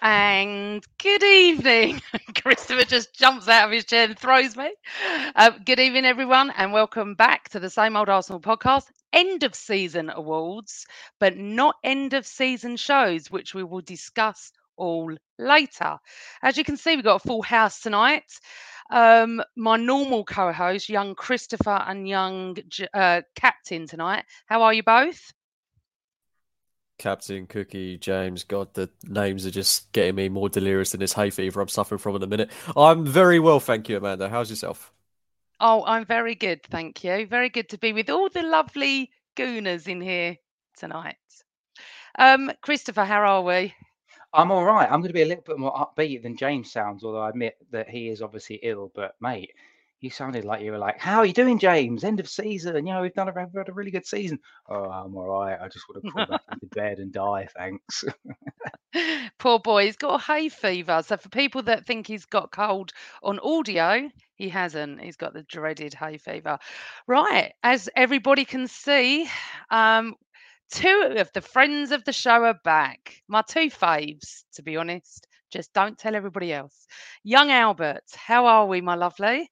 And good evening. Christopher just jumps out of his chair and throws me. Good evening, everyone, and welcome back to the Same Old Arsenal podcast. End of season awards, but not end of season shows, which we will discuss all later. As you can see, we've got a full house tonight. My normal co-host, young Christopher and young Captain tonight. How are you both? Captain, Cookie, James, God, the names are just getting me more delirious than this hay fever I'm suffering from in a minute. I'm very well, thank you, Amanda. How's yourself? Oh, I'm very good, thank you. Very good to be with all the lovely Gooners in here tonight. Christopher, how are we? I'm all right. I'm going to be a little bit more upbeat than James sounds, although I admit that he is obviously ill. But, mate, you sounded like you were like, how are you doing, James? End of season. You know, we've had a really good season. Oh, I'm all right. I just want to crawl back into bed and die. Thanks. Poor boy. He's got a hay fever. So for people that think he's got cold on audio, he hasn't. He's got the dreaded hay fever. Right. As everybody can see, two of the friends of the show are back. My two faves, to be honest. Just don't tell everybody else. Young Albert, how are we, my lovely?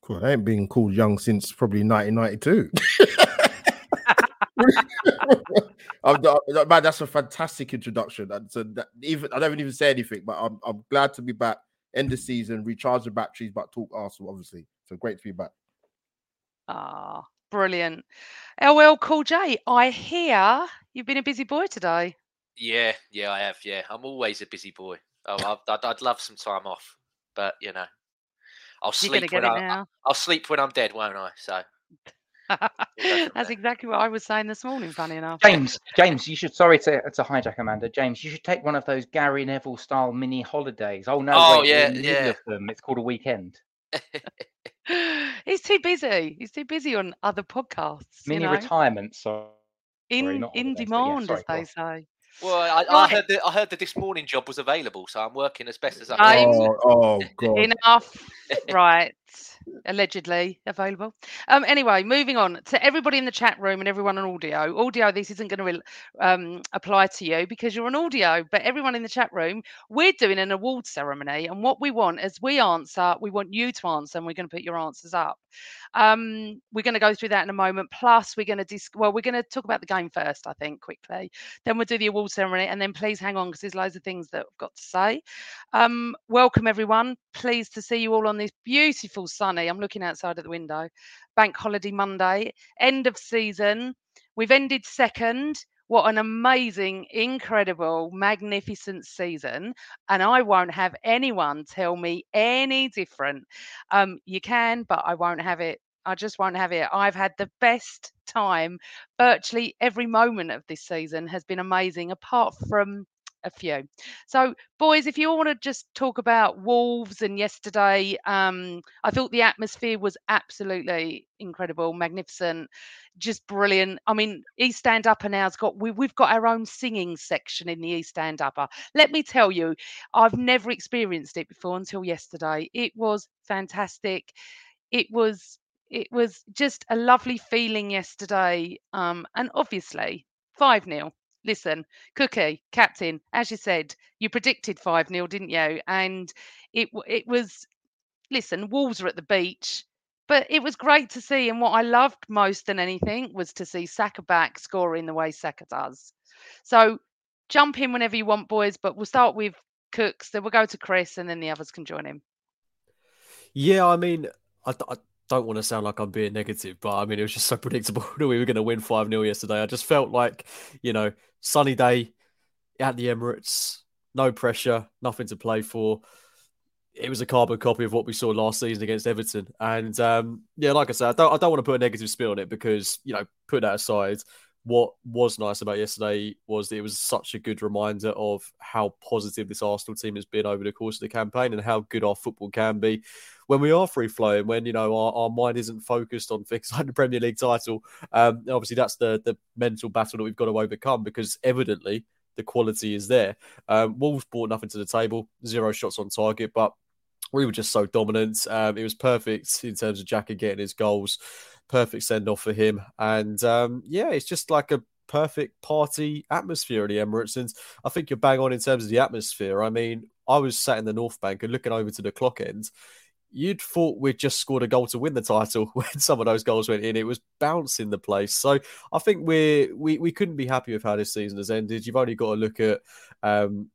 Cool. I ain't been called young since probably 1992. Man, that's a fantastic introduction. I don't even say anything, but I'm glad to be back. End of season, recharge the batteries, but talk Arsenal, obviously. So great to be back. Ah. Brilliant. LL Cool J, I hear you've been a busy boy today. Yeah, I have. Yeah, I'm always a busy boy. Oh, I'd love some time off, but you know, I'll sleep when I'm dead, won't I? So that's exactly what I was saying this morning. Funny enough, James, you should. Sorry to hijack Amanda. James, you should take one of those Gary Neville style mini holidays. Oh no! Oh yeah. It's called a weekend. He's too busy. He's too busy on other podcasts. Mini retirement, so in demand, as they say. Well, I heard that this morning job was available, so I'm working as best as I can. Oh God! Enough, right? Allegedly available. Anyway, moving on to everybody in the chat room and everyone on audio. Audio, this isn't going to apply to you because you're on audio, but everyone in the chat room, we're doing an award ceremony, and what we want is we want you to answer, and we're going to put your answers up. We're going to go through that in a moment. Plus, we're going to talk about the game first, I think, quickly. Then we'll do the award ceremony, and then please hang on because there's loads of things that I've got to say. Welcome, everyone. Pleased to see you all on this beautiful Sunday. I'm looking outside at the window. Bank holiday Monday, end of season. We've ended second. What an amazing, incredible, magnificent season. And I won't have anyone tell me any different. You can, but I won't have it. I just won't have it. I've had the best time. Virtually every moment of this season has been amazing, apart from a few. So, boys, if you all want to just talk about Wolves and yesterday, I thought the atmosphere was absolutely incredible, magnificent, just brilliant. I mean, East End Upper now's got, we've got our own singing section in the East End Upper. Let me tell you, I've never experienced it before until yesterday. It was fantastic. It was just a lovely feeling yesterday. And obviously, 5-0. Listen, Cookie, captain, as you said, you predicted 5-0, didn't you? And it was, listen, Wolves are at the beach, but it was great to see. And what I loved most than anything was to see Saka back scoring the way Saka does. So jump in whenever you want, boys, but we'll start with Cooks, then we'll go to Chris, and then the others can join him. Yeah, I mean, I don't want to sound like I'm being negative, but I mean, it was just so predictable that we were going to win 5-0 yesterday. I just felt like, you know, sunny day at the Emirates, no pressure, nothing to play for. It was a carbon copy of what we saw last season against Everton. And yeah, like I said, I don't want to put a negative spin on it because, you know, put that aside, what was nice about yesterday was that it was such a good reminder of how positive this Arsenal team has been over the course of the campaign and how good our football can be when we are free-flowing, when, you know, our mind isn't focused on things like the Premier League title. Obviously, that's the mental battle that we've got to overcome because evidently the quality is there. Wolves brought nothing to the table, 0 shots on target, but we were just so dominant. It was perfect in terms of Xhaka getting his goals. Perfect send-off for him. And, yeah, it's just like a perfect party atmosphere at the Emirates. And I think you're bang on in terms of the atmosphere. I mean, I was sat in the North Bank and looking over to the clock end. You'd thought we'd just scored a goal to win the title when some of those goals went in. It was bouncing the place. So I think we couldn't be happy with how this season has ended. You've only got to look at,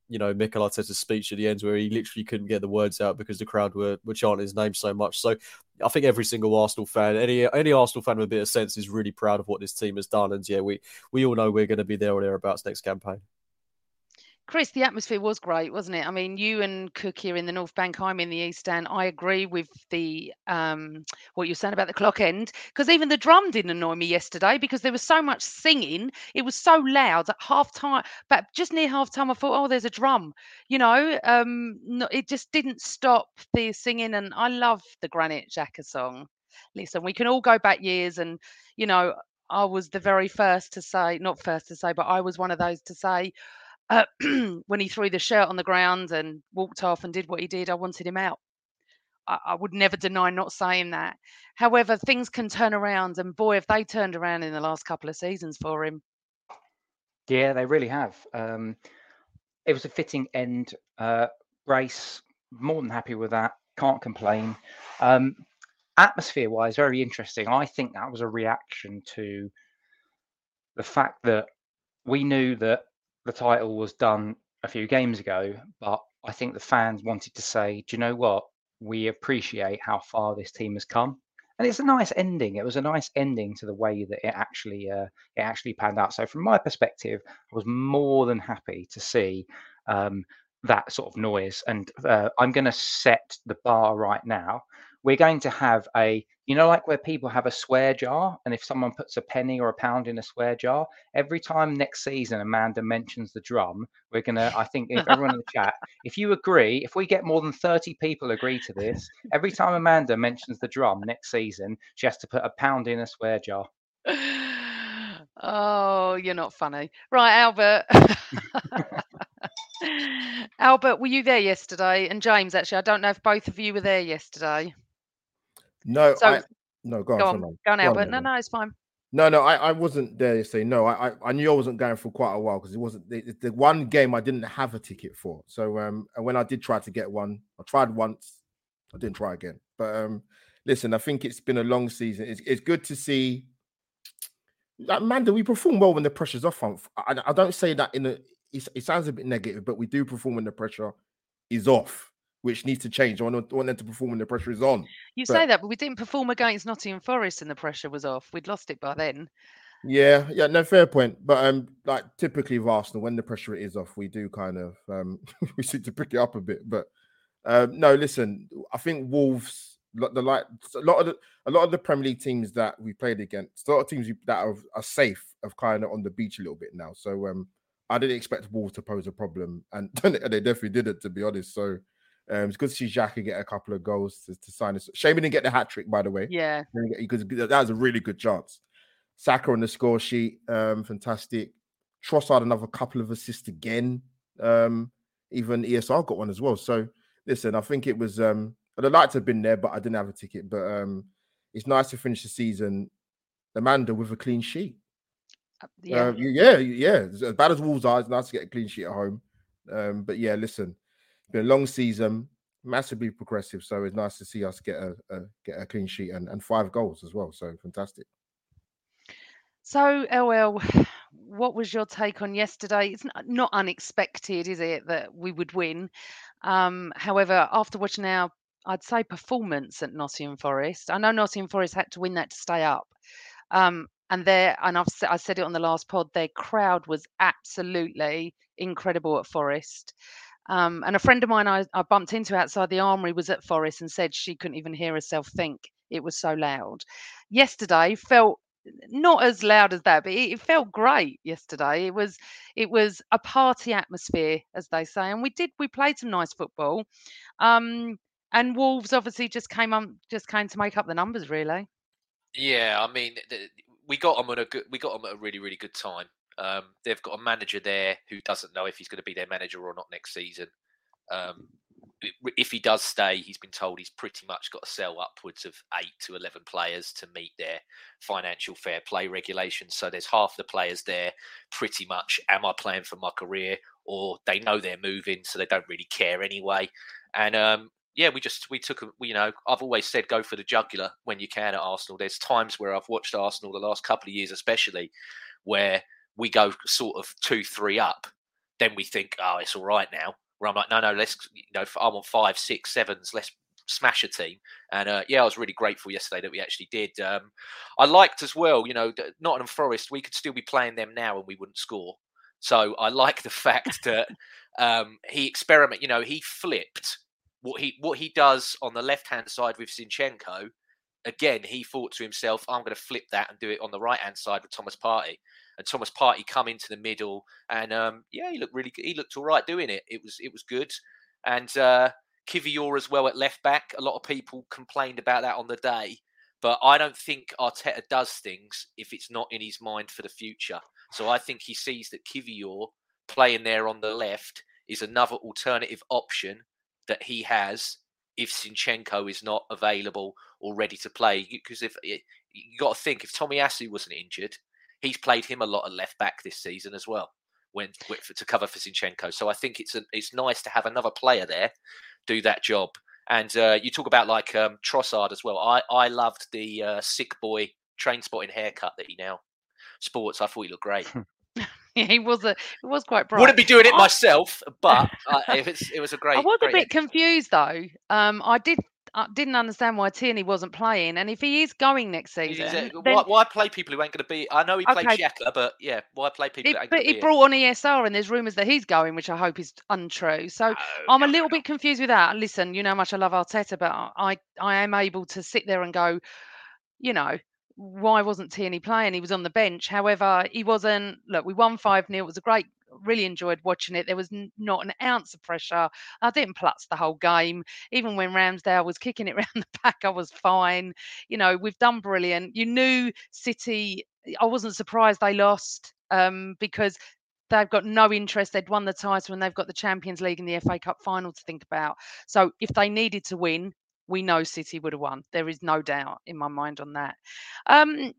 you know, Mikel Arteta's speech at the end where he literally couldn't get the words out because the crowd were chanting his name so much. So I think every single Arsenal fan, any Arsenal fan with a bit of sense is really proud of what this team has done. And yeah, we all know we're going to be there or thereabouts next campaign. Chris, the atmosphere was great, wasn't it? I mean, you and Cookie are in the North Bank, I'm in the East End. I agree with the what you're saying about the clock end, because even the drum didn't annoy me yesterday because there was so much singing. It was so loud at half time, but just near half time, I thought, oh, there's a drum. You know, no, it just didn't stop the singing. And I love the Granit Xhaka song. Listen, we can all go back years and, you know, I was the very first to say, not first to say, but I was one of those to say, when he threw the shirt on the ground and walked off and did what he did, I wanted him out. I would never deny not saying that. However, things can turn around, and boy, have they turned around in the last couple of seasons for him. Yeah, they really have. It was a fitting end race. More than happy with that. Can't complain. Atmosphere-wise, very interesting. I think that was a reaction to the fact that we knew that the title was done a few games ago, but I think the fans wanted to say, do you know what? We appreciate how far this team has come. And it's a nice ending. It was a nice ending to the way that it actually panned out. So from my perspective, I was more than happy to see that sort of noise. And I'm going to set the bar right now. We're going to have a, you know, like where people have a swear jar, and if someone puts a penny or a pound in a swear jar, every time next season Amanda mentions the drum, we're going to, I think, if everyone in the chat, if you agree, if we get more than 30 people agree to this, every time Amanda mentions the drum next season, she has to put a pound in a swear jar. Oh, you're not funny. Right, Albert. Albert, were you there yesterday? And James, actually, I don't know if both of you were there yesterday. No, so, go on, Albert. No, it's fine. No, I wasn't there yesterday. No, I knew I wasn't going for quite a while because it wasn't the one game I didn't have a ticket for. So and when I did try to get one, I tried once. I didn't try again. But listen, I think it's been a long season. It's good to see. Amanda, we perform well when the pressure's off. I don't say that in a. It sounds a bit negative, but we do perform when the pressure is off, which needs to change. I want them to perform when the pressure is on. Say that, but we didn't perform against Nottingham Forest and the pressure was off. We'd lost it by then. Yeah, no, fair point. But like typically with Arsenal, when the pressure is off, we do kind of we seem to pick it up a bit. But no, listen, I think Wolves, a lot of the Premier League teams that we played against, a lot of teams that are safe, have kind of on the beach a little bit now. So I didn't expect Wolves to pose a problem, and they definitely didn't, to be honest. So it's good to see Xhaka get a couple of goals to sign us. Shame he didn't get the hat trick, by the way. Yeah, because that was a really good chance. Saka on the score sheet, fantastic. Trossard another couple of assists again. Even ESR got one as well. So listen, I think it was. I'd like to have been there, but I didn't have a ticket. But it's nice to finish the season, Amanda, with a clean sheet. Yeah. As bad as Wolves are, it's nice to get a clean sheet at home. But yeah, listen, it's been a long season, massively progressive. So it's nice to see us get a clean sheet and 5 goals as well. So fantastic. So LL, what was your take on yesterday? It's not unexpected, is it, that we would win? However, after watching our, I'd say, performance at Nottingham Forest, I know Nottingham Forest had to win that to stay up. I said it on the last pod, their crowd was absolutely incredible at Forest. And a friend of mine I bumped into outside the Armoury was at Forest and said she couldn't even hear herself think. It was so loud. Yesterday felt not as loud as that, but it felt great yesterday. It was a party atmosphere, as they say, and we played some nice football. And Wolves obviously just came to make up the numbers, really. Yeah, I mean, we got them at a really, really good time. They've got a manager there who doesn't know if he's going to be their manager or not next season. If he does stay, he's been told he's pretty much got to sell upwards of 8 to 11 players to meet their financial fair play regulations. So there's half the players there pretty much, am I playing for my career? Or they know they're moving, so they don't really care anyway. And I've always said go for the jugular when you can at Arsenal. There's times where I've watched Arsenal the last couple of years, especially, where we go sort of 2-3 up. Then we think, oh, it's all right now. Where I'm like, no, let's, I want 5, 6, 7s. Let's smash a team. And I was really grateful yesterday that we actually did. I liked as well, Nottingham Forest, we could still be playing them now and we wouldn't score. So I like the fact that he flipped. What he does on the left-hand side with Zinchenko, again, he thought to himself, I'm going to flip that and do it on the right-hand side with Thomas Partey. And Thomas Partey come into the middle and, he looked really good. He looked all right doing it. It was good. And Kiwior as well at left-back. A lot of people complained about that on the day. But I don't think Arteta does things if it's not in his mind for the future. So I think he sees that Kiwior playing there on the left is another alternative option that he has if Zinchenko is not available or ready to play. Because if you got to think, if Tomiyasu wasn't injured, he's played him a lot at left back this season as well to cover for Zinchenko. So I think it's nice to have another player there do that job. And you talk about like Trossard as well. I loved the sick boy train spotting haircut that he now sports. I thought he looked great. It was quite bright. Wouldn't be doing it myself, but it was a great. I was a bit confused though. I didn't understand why Tierney wasn't playing, and if he is going next season, why play people who ain't going to be? I know he played Xhaka, but yeah, why play people? He brought on ESR, and there's rumours that he's going, which I hope is untrue. So I'm a little bit confused with that. Listen, you know how much I love Arteta, but I am able to sit there and go, why wasn't Tierney playing? He was on the bench. However, he wasn't. Look, we won 5-0. It was a great. Really enjoyed watching it. There was not an ounce of pressure. I didn't plutz the whole game. Even when Ramsdale was kicking it round the back, I was fine. We've done brilliant. You knew City. I wasn't surprised they lost because they've got no interest. They'd won the title and they've got the Champions League and the FA Cup final to think about. So if they needed to win, we know City would have won. There is no doubt in my mind on that.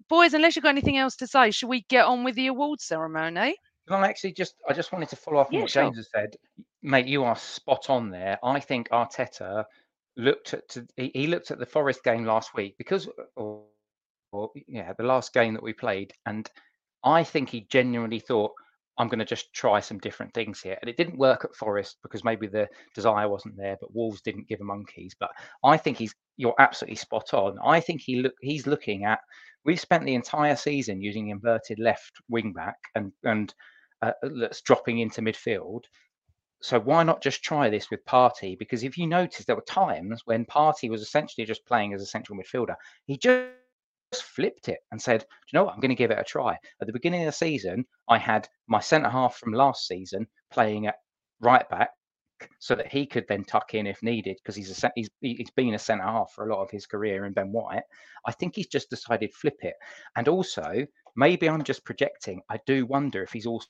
Boys, unless you've got anything else to say, should we get on with the award ceremony? Well, actually, I just wanted to follow up on what James has said. Mate, you are spot on there. I think Arteta looked at the Forest game last week because the last game that we played, and I think he genuinely thought, I'm going to just try some different things here. And it didn't work at Forest because maybe the desire wasn't there, but Wolves didn't give a monkeys. But I think you're absolutely spot on. I think he's looking at, we've spent the entire season using inverted left wing back and that's dropping into midfield. So why not just try this with Partey? Because if you notice, there were times when Partey was essentially just playing as a central midfielder. He just flipped it and said, do you know what, I'm going to give it a try. At the beginning of the season, I had my centre-half from last season playing at right back so that he could then tuck in if needed, because he's been a centre-half for a lot of his career in Ben White. I think he's just decided flip it. And also, maybe I'm just projecting, I do wonder if he's also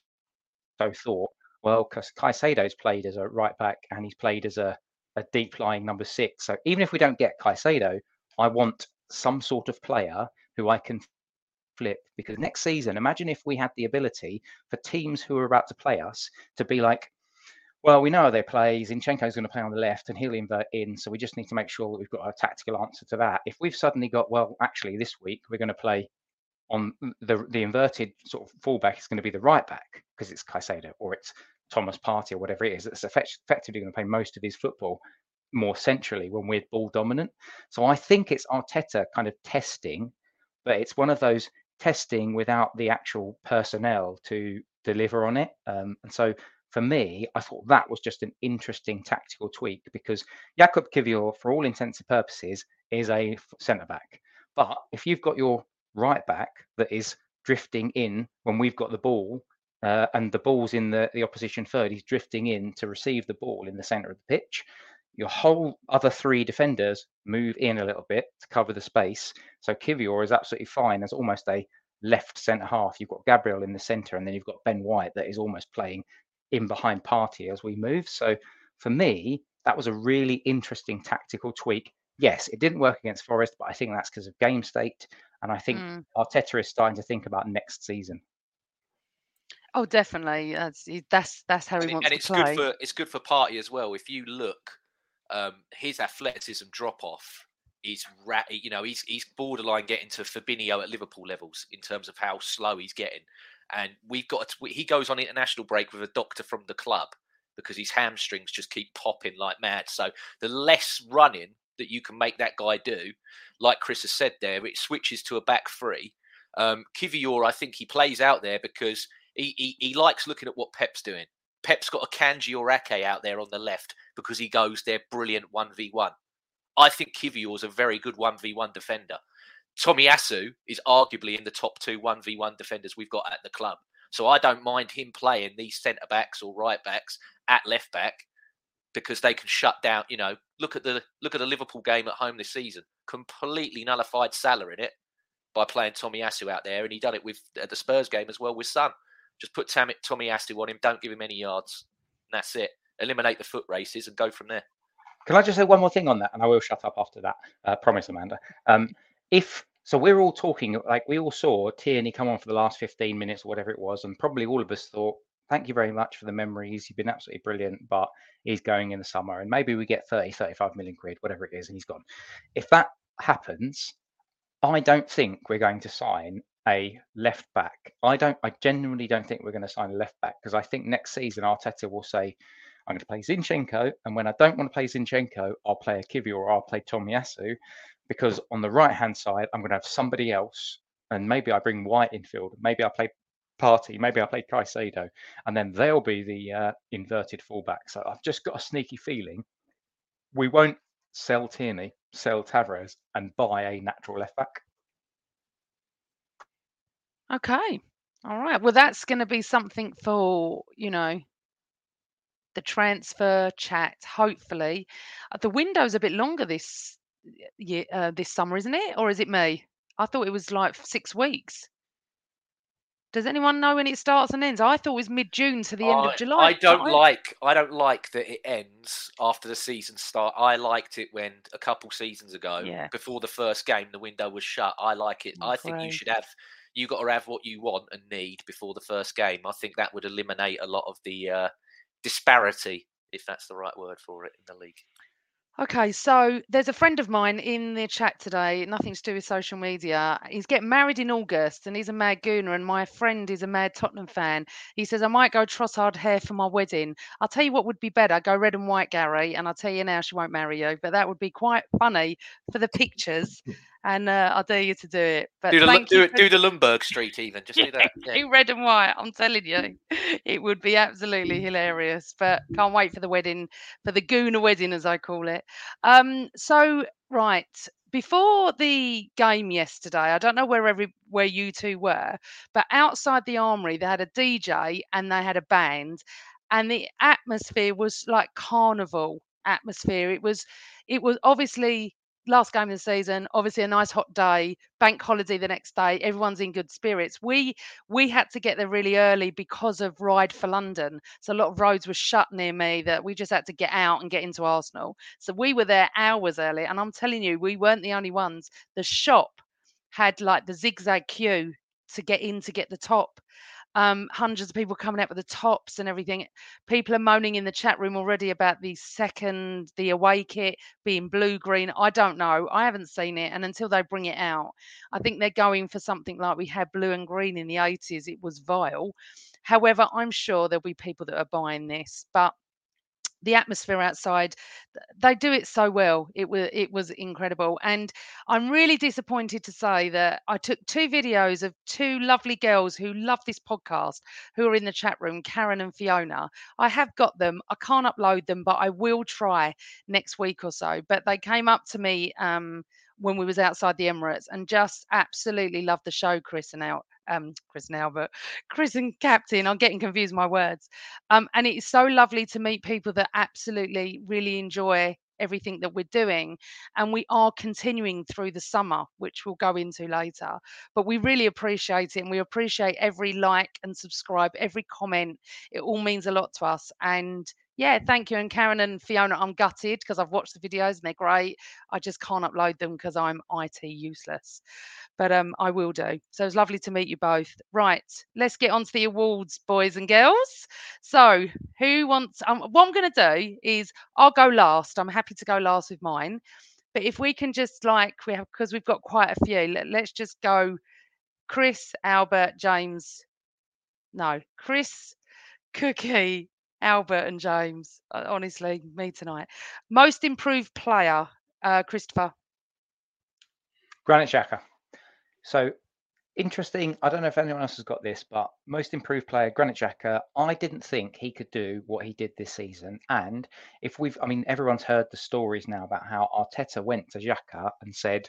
thought, well, because Caicedo's played as a right back and he's played as a deep-lying number six. So even if we don't get Caicedo, I want some sort of player who I can flip, because next season, imagine if we had the ability for teams who are about to play us to be like, well, we know how they play. Zinchenko's going to play on the left and he'll invert in. So we just need to make sure that we've got a tactical answer to that. If we've suddenly got, well, actually this week we're going to play on the inverted sort of fullback is going to be the right back because it's Caicedo or it's Thomas Partey or whatever it is that's effectively going to play most of his football more centrally when we're ball dominant. So I think it's Arteta kind of testing, but it's one of those testing without the actual personnel to deliver on it. And so for me, I thought that was just an interesting tactical tweak, because Jakub Kiwior, for all intents and purposes, is a centre-back. But if you've got your right back that is drifting in when we've got the ball, and the ball's in the opposition third, he's drifting in to receive the ball in the centre of the pitch, your whole other three defenders move in a little bit to cover the space. So Kiwior is absolutely fine as almost a left centre half. You've got Gabriel in the centre, and then you've got Ben White that is almost playing in behind Partey as we move. So for me, that was a really interesting tactical tweak. Yes, it didn't work against Forest, but I think that's because of game state. And I think Arteta is starting to think about next season. Oh, definitely. That's how he wants to play. And it's good for Partey as well. If you look, his athleticism drop-off is, he's borderline getting to Fabinho at Liverpool levels in terms of how slow he's getting. And we've got he goes on international break with a doctor from the club because his hamstrings just keep popping like mad. So the less running that you can make that guy do, like Chris has said there, it switches to a back three. Kiwior, I think he plays out there because he likes looking at what Pep's doing. Pep's got a Kanji or Ake out there on the left because he goes there brilliant 1v1. I think Kiwior's a very good 1v1 defender. Tomiyasu is arguably in the top two 1v1 defenders we've got at the club. So I don't mind him playing these centre-backs or right-backs at left-back because they can shut down, look at the Liverpool game at home this season. Completely nullified Salah in it by playing Tomiyasu out there, and he done it at the Spurs game as well with Son. Just put Tomiyasu on him, don't give him any yards, and that's it. Eliminate the foot races and go from there. Can I just say one more thing on that? And I will shut up after that. Promise, Amanda. So we're all talking, like we all saw Tierney come on for the last 15 minutes or whatever it was, and probably all of us thought, thank you very much for the memories. You've been absolutely brilliant, but he's going in the summer and maybe we get 30, 35 million quid, whatever it is, and he's gone. If that happens, I don't think we're going to sign a left back. I genuinely don't think we're going to sign a left back, because I think next season Arteta will say, I'm going to play Zinchenko, and when I don't want to play Zinchenko, I'll play a Kiwior or I'll play Tomiyasu, because on the right-hand side, I'm going to have somebody else, and maybe I bring White in field, maybe I play Partey, maybe I play Caicedo, and then they'll be the inverted fullback. So I've just got a sneaky feeling we won't sell Tierney, sell Tavares, and buy a natural left-back. Okay. All right. Well, that's going to be something for, the transfer chat, hopefully. The window's a bit longer this year, this summer, isn't it? Or is it me? I thought it was like 6 weeks. Does anyone know when it starts and ends? I thought it was mid-June to the end of July. I don't like that it ends after the season start. I liked it when a couple seasons ago, before the first game, the window was shut. I like it. I think you got to have what you want and need before the first game. I think that would eliminate a lot of the disparity, if that's the right word for it, in the league. Okay, so there's a friend of mine in the chat today, nothing to do with social media. He's getting married in August and he's a mad gooner, and my friend is a mad Tottenham fan. He says, I might go Trossard hair for my wedding. I'll tell you what would be better, go red and white, Gary, and I'll tell you now she won't marry you. But that would be quite funny for the pictures, and I dare you to do it. But do the Lundberg Street even, just do that. Yeah. Do red and white, I'm telling you. It would be absolutely hilarious, but can't wait for the wedding, for the gooner wedding, as I call it. So, right, before the game yesterday, I don't know where you two were, but outside the Armoury, they had a DJ and they had a band, and the atmosphere was like carnival atmosphere. It was obviously last game of the season, obviously a nice hot day, bank holiday the next day, everyone's in good spirits. We had to get there really early because of Ride for London. So a lot of roads were shut near me that we just had to get out and get into Arsenal. So we were there hours early. And I'm telling you, we weren't the only ones. The shop had like the zigzag queue to get in to get the top. Hundreds of people coming out with the tops and everything. People are moaning in the chat room already about the away kit being blue green. I don't know. I haven't seen it, and until they bring it out, I think they're going for something like we had blue and green in the 80s. It was vile. However, I'm sure there'll be people that are buying this, but the atmosphere outside, they do it so well. It was incredible. And I'm really disappointed to say that I took two videos of two lovely girls who love this podcast, who are in the chat room, Karen and Fiona. I have got them. I can't upload them, but I will try next week or so. But they came up to me when we was outside the Emirates and just absolutely loved the show, Chris and Captain. I'm getting confused with my words. And it's so lovely to meet people that absolutely really enjoy everything that we're doing. And we are continuing through the summer, which we'll go into later. But we really appreciate it. And we appreciate every like and subscribe, every comment. It all means a lot to us. And yeah, thank you. And Karen and Fiona, I'm gutted because I've watched the videos and they're great. I just can't upload them because I'm IT useless. But I will do. So it's lovely to meet you both. Right, let's get on to the awards, boys and girls. So who wants... what I'm going to do is I'll go last. I'm happy to go last with mine. But if we can just because we've got quite a few, let's just go Chris, Albert, James. No, Chris, Cookie, Albert and James. Honestly, me tonight. Most improved player, Christopher. Granit Xhaka. So interesting. I don't know if anyone else has got this, but most improved player, Granit Xhaka. I didn't think he could do what he did this season. And everyone's heard the stories now about how Arteta went to Xhaka and said,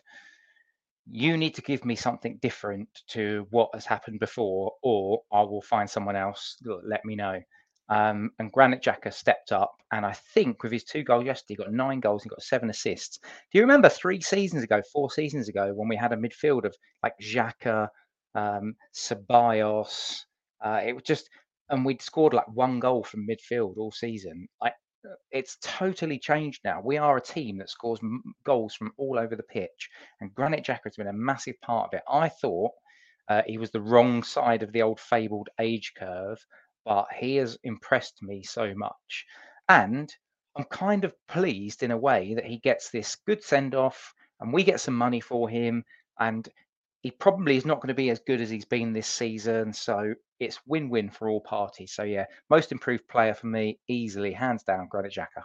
you need to give me something different to what has happened before, or I will find someone else. Let me know. And Granit Xhaka stepped up, and I think with his 2 goals yesterday, he got 9 goals and got 7 assists. Do you remember 4 seasons ago, when we had a midfield of like Xhaka, Ceballos? And we'd scored like 1 goal from midfield all season. It's totally changed now. We are a team that scores goals from all over the pitch, and Granit Xhaka has been a massive part of it. I thought he was the wrong side of the old fabled age curve, but he has impressed me so much. And I'm kind of pleased in a way that he gets this good send-off and we get some money for him. And he probably is not going to be as good as he's been this season. So it's win-win for all parties. So yeah, most improved player for me, easily, hands down, Granit Xhaka.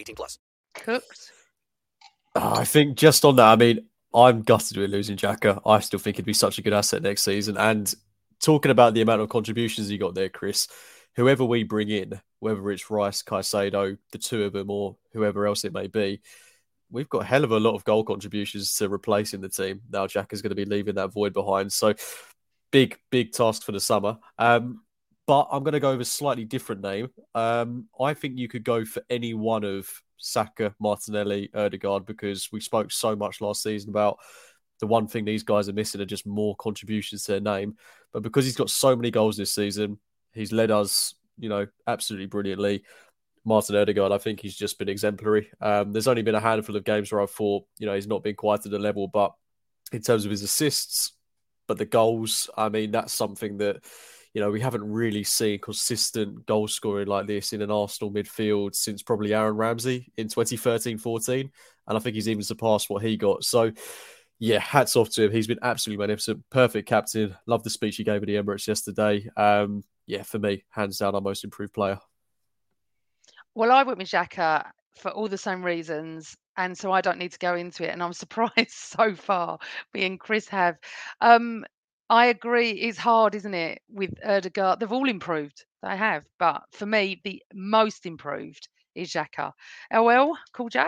18+. Cooks. I think just on that, I mean, I'm gutted with losing Xhaka. I still think he'd be such a good asset next season. And talking about the amount of contributions he got there, Chris, whoever we bring in, whether it's Rice, Caicedo, the two of them, or whoever else it may be, we've got a hell of a lot of goal contributions to replace in the team. Now Xhaka's going to be leaving that void behind. So big, big task for the summer. But I'm going to go with a slightly different name. I think you could go for any one of Saka, Martinelli, Ødegaard, because we spoke so much last season about the one thing these guys are missing are just more contributions to their name. But because he's got so many goals this season, he's led us, you know, absolutely brilliantly. Martin Ødegaard, I think he's just been exemplary. There's only been a handful of games where I thought, you know, he's not been quite to the level, but in terms of his assists, but the goals, I mean, that's something that, you know, we haven't really seen consistent goal scoring like this in an Arsenal midfield since probably Aaron Ramsdale in 2013-14. And I think he's even surpassed what he got. So, yeah, hats off to him. He's been absolutely magnificent. Perfect captain. Love the speech he gave at the Emirates yesterday. Yeah, for me, hands down, our most improved player. Well, I went with Xhaka for all the same reasons, and so I don't need to go into it. And I'm surprised so far me and Chris have. I agree. It's hard, isn't it, with Ødegaard? They've all improved. They have. But for me, the most improved is Xhaka. LL, Cool J?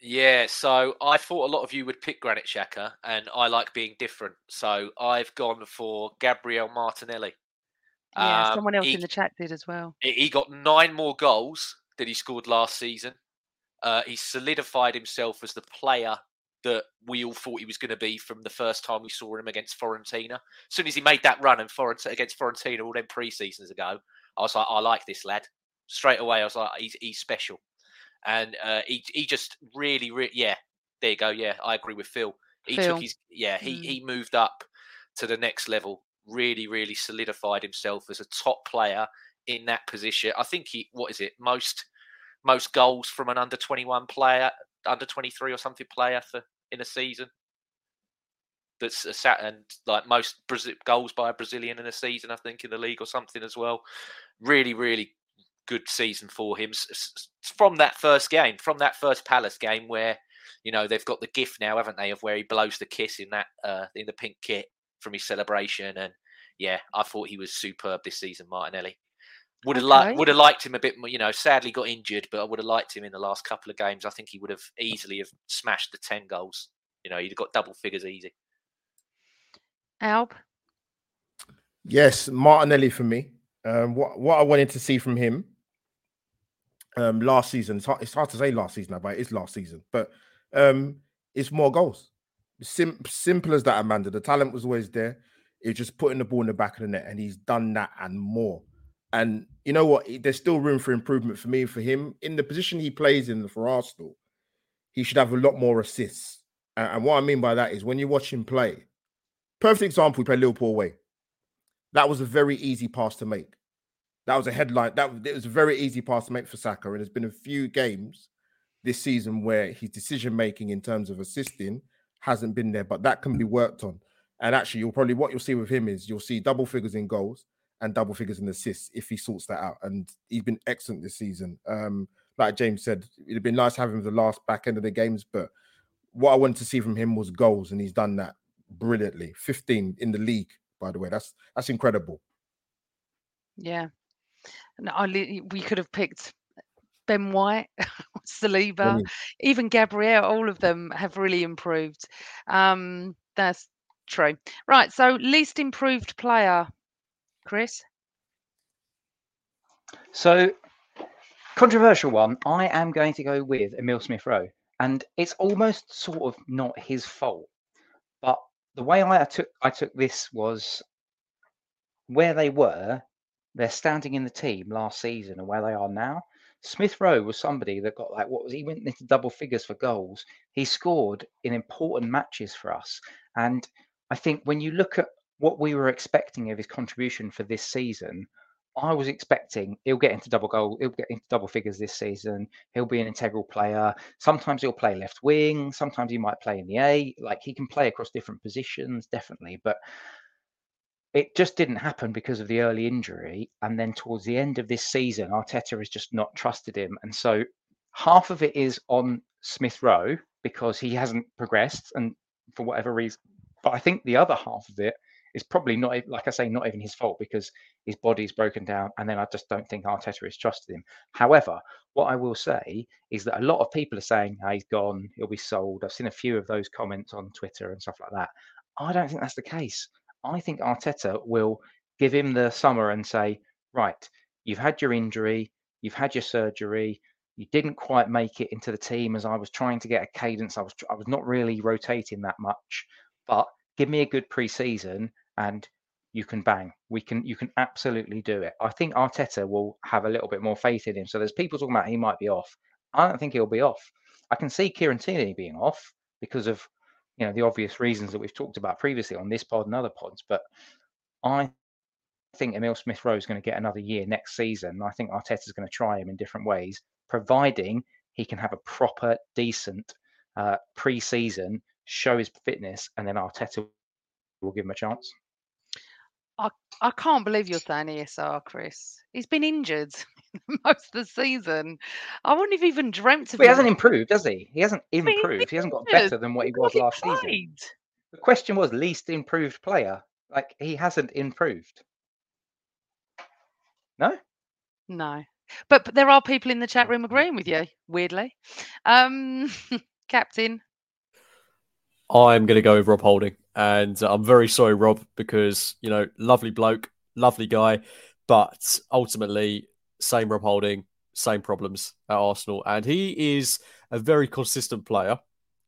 Yeah, so I thought a lot of you would pick Granit Xhaka, and I like being different. So I've gone for Gabriel Martinelli. Yeah, someone else in the chat did as well. He got 9 more goals than he scored last season. He solidified himself as the player that we all thought he was going to be from the first time we saw him against Fiorentina. As soon as he made that run against Fiorentina all them pre-seasons ago, I was like, I like this lad. Straight away, I was like, he's special. And he just really, really, yeah, there you go. Yeah, I agree with Phil. He moved up to the next level. Really, really solidified himself as a top player in that position. I think most goals from an under-21 player, under-23 or something player in a season. And like most goals by a Brazilian in a season, I think, in the league or something as well. Really, really good season for him. From that first Palace game where, you know, they've got the gif now, haven't they, of where he blows the kiss in that in the pink kit from his celebration. And yeah, I thought he was superb this season, Martinelli. Would have liked him a bit more, you know, sadly got injured, but I would have liked him in the last couple of games. I think he would have easily have smashed the 10 goals. You know, he'd have got double figures easy. Alb? Yes, Martinelli for me. What I wanted to see from him last season, it's hard to say last season now, but it is last season. But it's more goals. Simple as that, Amanda. The talent was always there. It's just putting the ball in the back of the net, and he's done that and more. And you know what? There's still room for improvement for me and for him. In the position he plays in for Arsenal, he should have a lot more assists. And what I mean by that is when you watch him play, perfect example, we played Liverpool away. That was a very easy pass to make. That was a headline. It was a very easy pass to make for Saka. And there's been a few games this season where his decision-making in terms of assisting hasn't been there, but that can be worked on. And actually, what you'll see with him is you'll see double figures in goals and double figures in assists if he sorts that out. And he's been excellent this season. Like James said, it'd been nice having him the last back end of the games, but what I wanted to see from him was goals, and he's done that brilliantly. 15 in the league, by the way. That's incredible. Yeah. No, we could have picked Ben White, Saliba, even Gabriel, all of them have really improved. That's true. Right, so least improved player, Chris? So, controversial one, I am going to go with Emile Smith Rowe. And it's almost sort of not his fault. But the way I took this was where they were, they're standing in the team last season and where they are now. Smith Rowe was somebody that got he went into double figures for goals. He scored in important matches for us. And I think when you look at what we were expecting of his contribution for this season, I was expecting he'll get into double figures this season. He'll be an integral player. Sometimes he'll play left wing. Sometimes he might play in the A. Like he can play across different positions, definitely. But it just didn't happen because of the early injury. And then towards the end of this season, Arteta has just not trusted him. And so half of it is on Smith Rowe because he hasn't progressed and for whatever reason. But I think the other half of it is probably not, like I say, not even his fault, because his body's broken down. And then I just don't think Arteta has trusted him. However, what I will say is that a lot of people are saying, oh, he's gone, he'll be sold. I've seen a few of those comments on Twitter and stuff like that. I don't think that's the case. I think Arteta will give him the summer and say, right, you've had your injury, you've had your surgery, you didn't quite make it into the team as I was trying to get a cadence. I was not really rotating that much, but give me a good pre-season and you can bang. You can absolutely do it. I think Arteta will have a little bit more faith in him. So there's people talking about he might be off. I don't think he'll be off. I can see Kieran Tierney being off because of, you know, the obvious reasons that we've talked about previously on this pod and other pods. But I think Emile Smith Rowe is going to get another year next season. I think Arteta is going to try him in different ways, providing he can have a proper, decent pre-season, show his fitness, and then Arteta will give him a chance. I can't believe you're saying ESR, Chris. He's been injured most of the season. I wouldn't have even dreamt of it. He hasn't improved, has he? He hasn't improved. He hasn't got better than what he was last season. The question was least improved player. Like, he hasn't improved. No? No. But there are people in the chat room agreeing with you, weirdly. Captain? I'm going to go with Rob Holding. And I'm very sorry, Rob, because, you know, lovely bloke, lovely guy. But ultimately, same Rob Holding, same problems at Arsenal. And he is a very consistent player.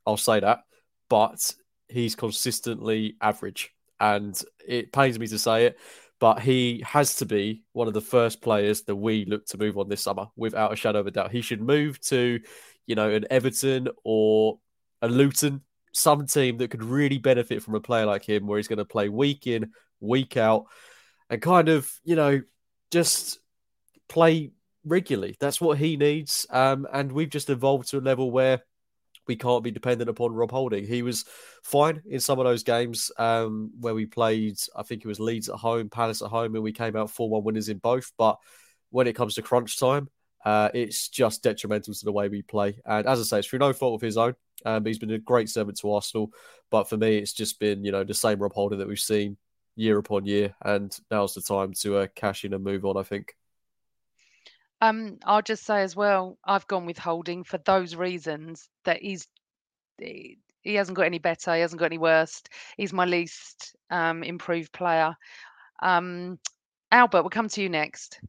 I'll say that. But he's consistently average. And it pains me to say it, but he has to be one of the first players that we look to move on this summer, without a shadow of a doubt. He should move to, you know, an Everton or a Luton, some team that could really benefit from a player like him, where he's going to play week in, week out, and kind of, you know, just play regularly. That's what he needs. And we've just evolved to a level where we can't be dependent upon Rob Holding. He was fine in some of those games where we played, I think it was Leeds at home, Palace at home, and we came out 4-1 winners in both. But when it comes to crunch time, it's just detrimental to the way we play. And as I say, it's through no fault of his own. He's been a great servant to Arsenal. But for me, it's just been, you know, the same Rob Holding that we've seen year upon year. And now's the time to cash in and move on, I think. I'll just say as well, I've gone with Holding for those reasons, that he hasn't got any better. He hasn't got any worse. He's my least improved player. Albert, we'll come to you next.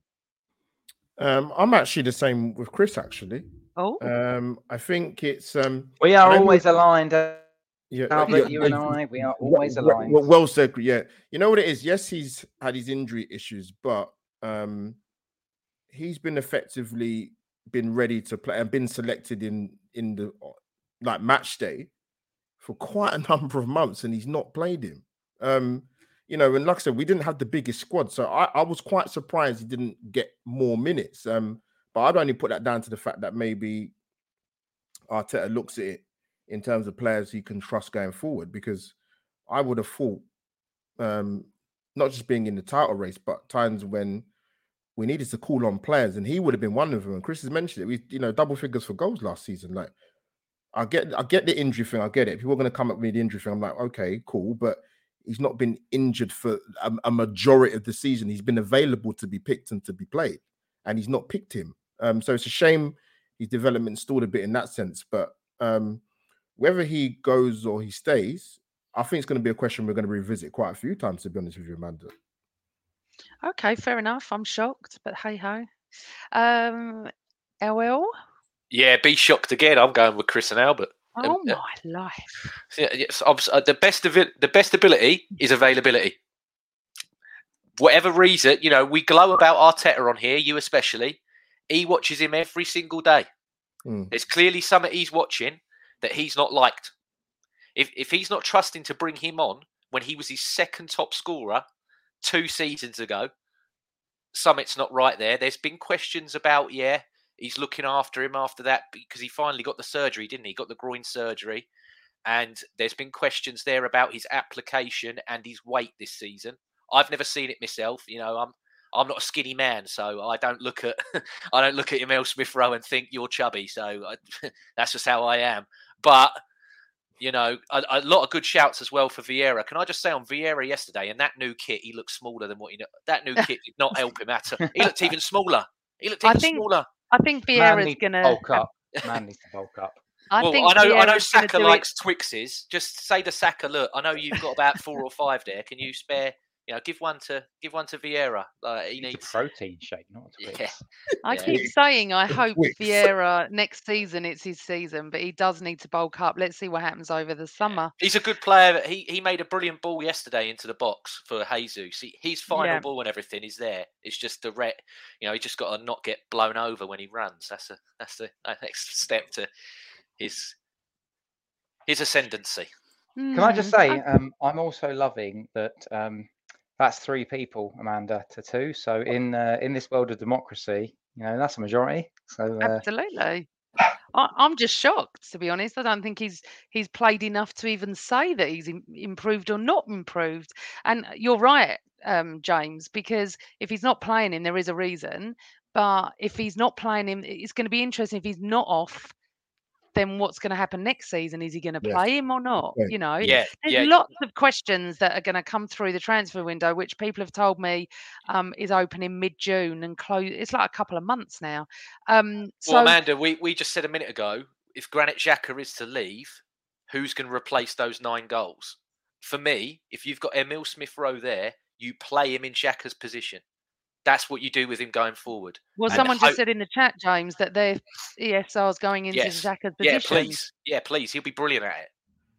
I'm actually the same with Chris, actually. Oh. I think it's... we are always aligned. Albert, you and I, we are always aligned. Well said, yeah. You know what it is? Yes, he's had his injury issues, but... he's been effectively been ready to play and been selected in the like match day for quite a number of months, and he's not played him. You know, and like I said, we didn't have the biggest squad, so I was quite surprised he didn't get more minutes. But I'd only put that down to the fact that maybe Arteta looks at it in terms of players he can trust going forward, because I would have thought, not just being in the title race, but times when we needed to call on players, and he would have been one of them. And Chris has mentioned it. We, you know, double figures for goals last season. Like, I get the injury thing. I get it. People are going to come up with the injury thing. I'm like, okay, cool. But he's not been injured for a majority of the season. He's been available to be picked and to be played, and he's not picked him. So it's a shame his development stalled a bit in that sense. But whether he goes or he stays, I think it's going to be a question we're going to revisit quite a few times, to be honest with you, Amanda. Okay, fair enough. I'm shocked, but hey-ho. LL? Yeah, be shocked again. I'm going with Chris and Albert. Oh, my life. Yes, the best ability is availability. Whatever reason, you know, we glow about Arteta on here, you especially. He watches him every single day. Mm. There's clearly something he's watching that he's not liked. If he's not trusting to bring him on when he was his second top scorer 2 seasons ago, Summit's not right there. There's been questions about, yeah, he's looking after him after that, because he finally got the surgery, didn't he? He got the groin surgery. And there's been questions there about his application and his weight this season. I've never seen it myself. You know, I'm not a skinny man, so I don't look at Emile Smith Rowe and think you're chubby. So that's just how I am. But, you know, a lot of good shouts as well for Vieira. Can I just say on Vieira yesterday, and that new kit, he looked smaller than what he... That new kit did not help him at all. He looked even smaller. I think Vieira's going to... bulk up. Man needs to bulk up. I know Saka likes Twixes. Just say to Saka, look, I know you've got about 4 or 5 there. Can you spare... You know, give one to Vieira. He needs a protein shake, not a Twix. Yeah. I keep saying I hope Vieira next season it's his season, but he does need to bulk up. Let's see what happens over the summer. He's a good player. He made a brilliant ball yesterday into the box for Jesus. His final ball and everything is there. It's just the ret. You know, he just got to not get blown over when he runs. That's the next step to his ascendancy. Mm. Can I just say I'm also loving that. That's 3 people, Amanda, to 2. So in this world of democracy, you know, that's a majority. So absolutely, I'm just shocked, to be honest. I don't think he's played enough to even say that he's improved or not improved. And you're right, James, because if he's not playing him, there is a reason. But if he's not playing him, it's going to be interesting. If he's not off, then what's going to happen next season? Is he going to play him or not? Yeah. You know, there's lots of questions that are going to come through the transfer window, which people have told me is open in mid-June and close. It's like a couple of months now. Amanda, we just said a minute ago, if Granit Xhaka is to leave, who's going to replace those 9 goals? For me, if you've got Emile Smith Rowe there, you play him in Xhaka's position. That's what you do with him going forward. Well, someone just said in the chat, James, that their ESR is going into Xhaka's position. Yeah, please. Yeah, please. He'll be brilliant at it.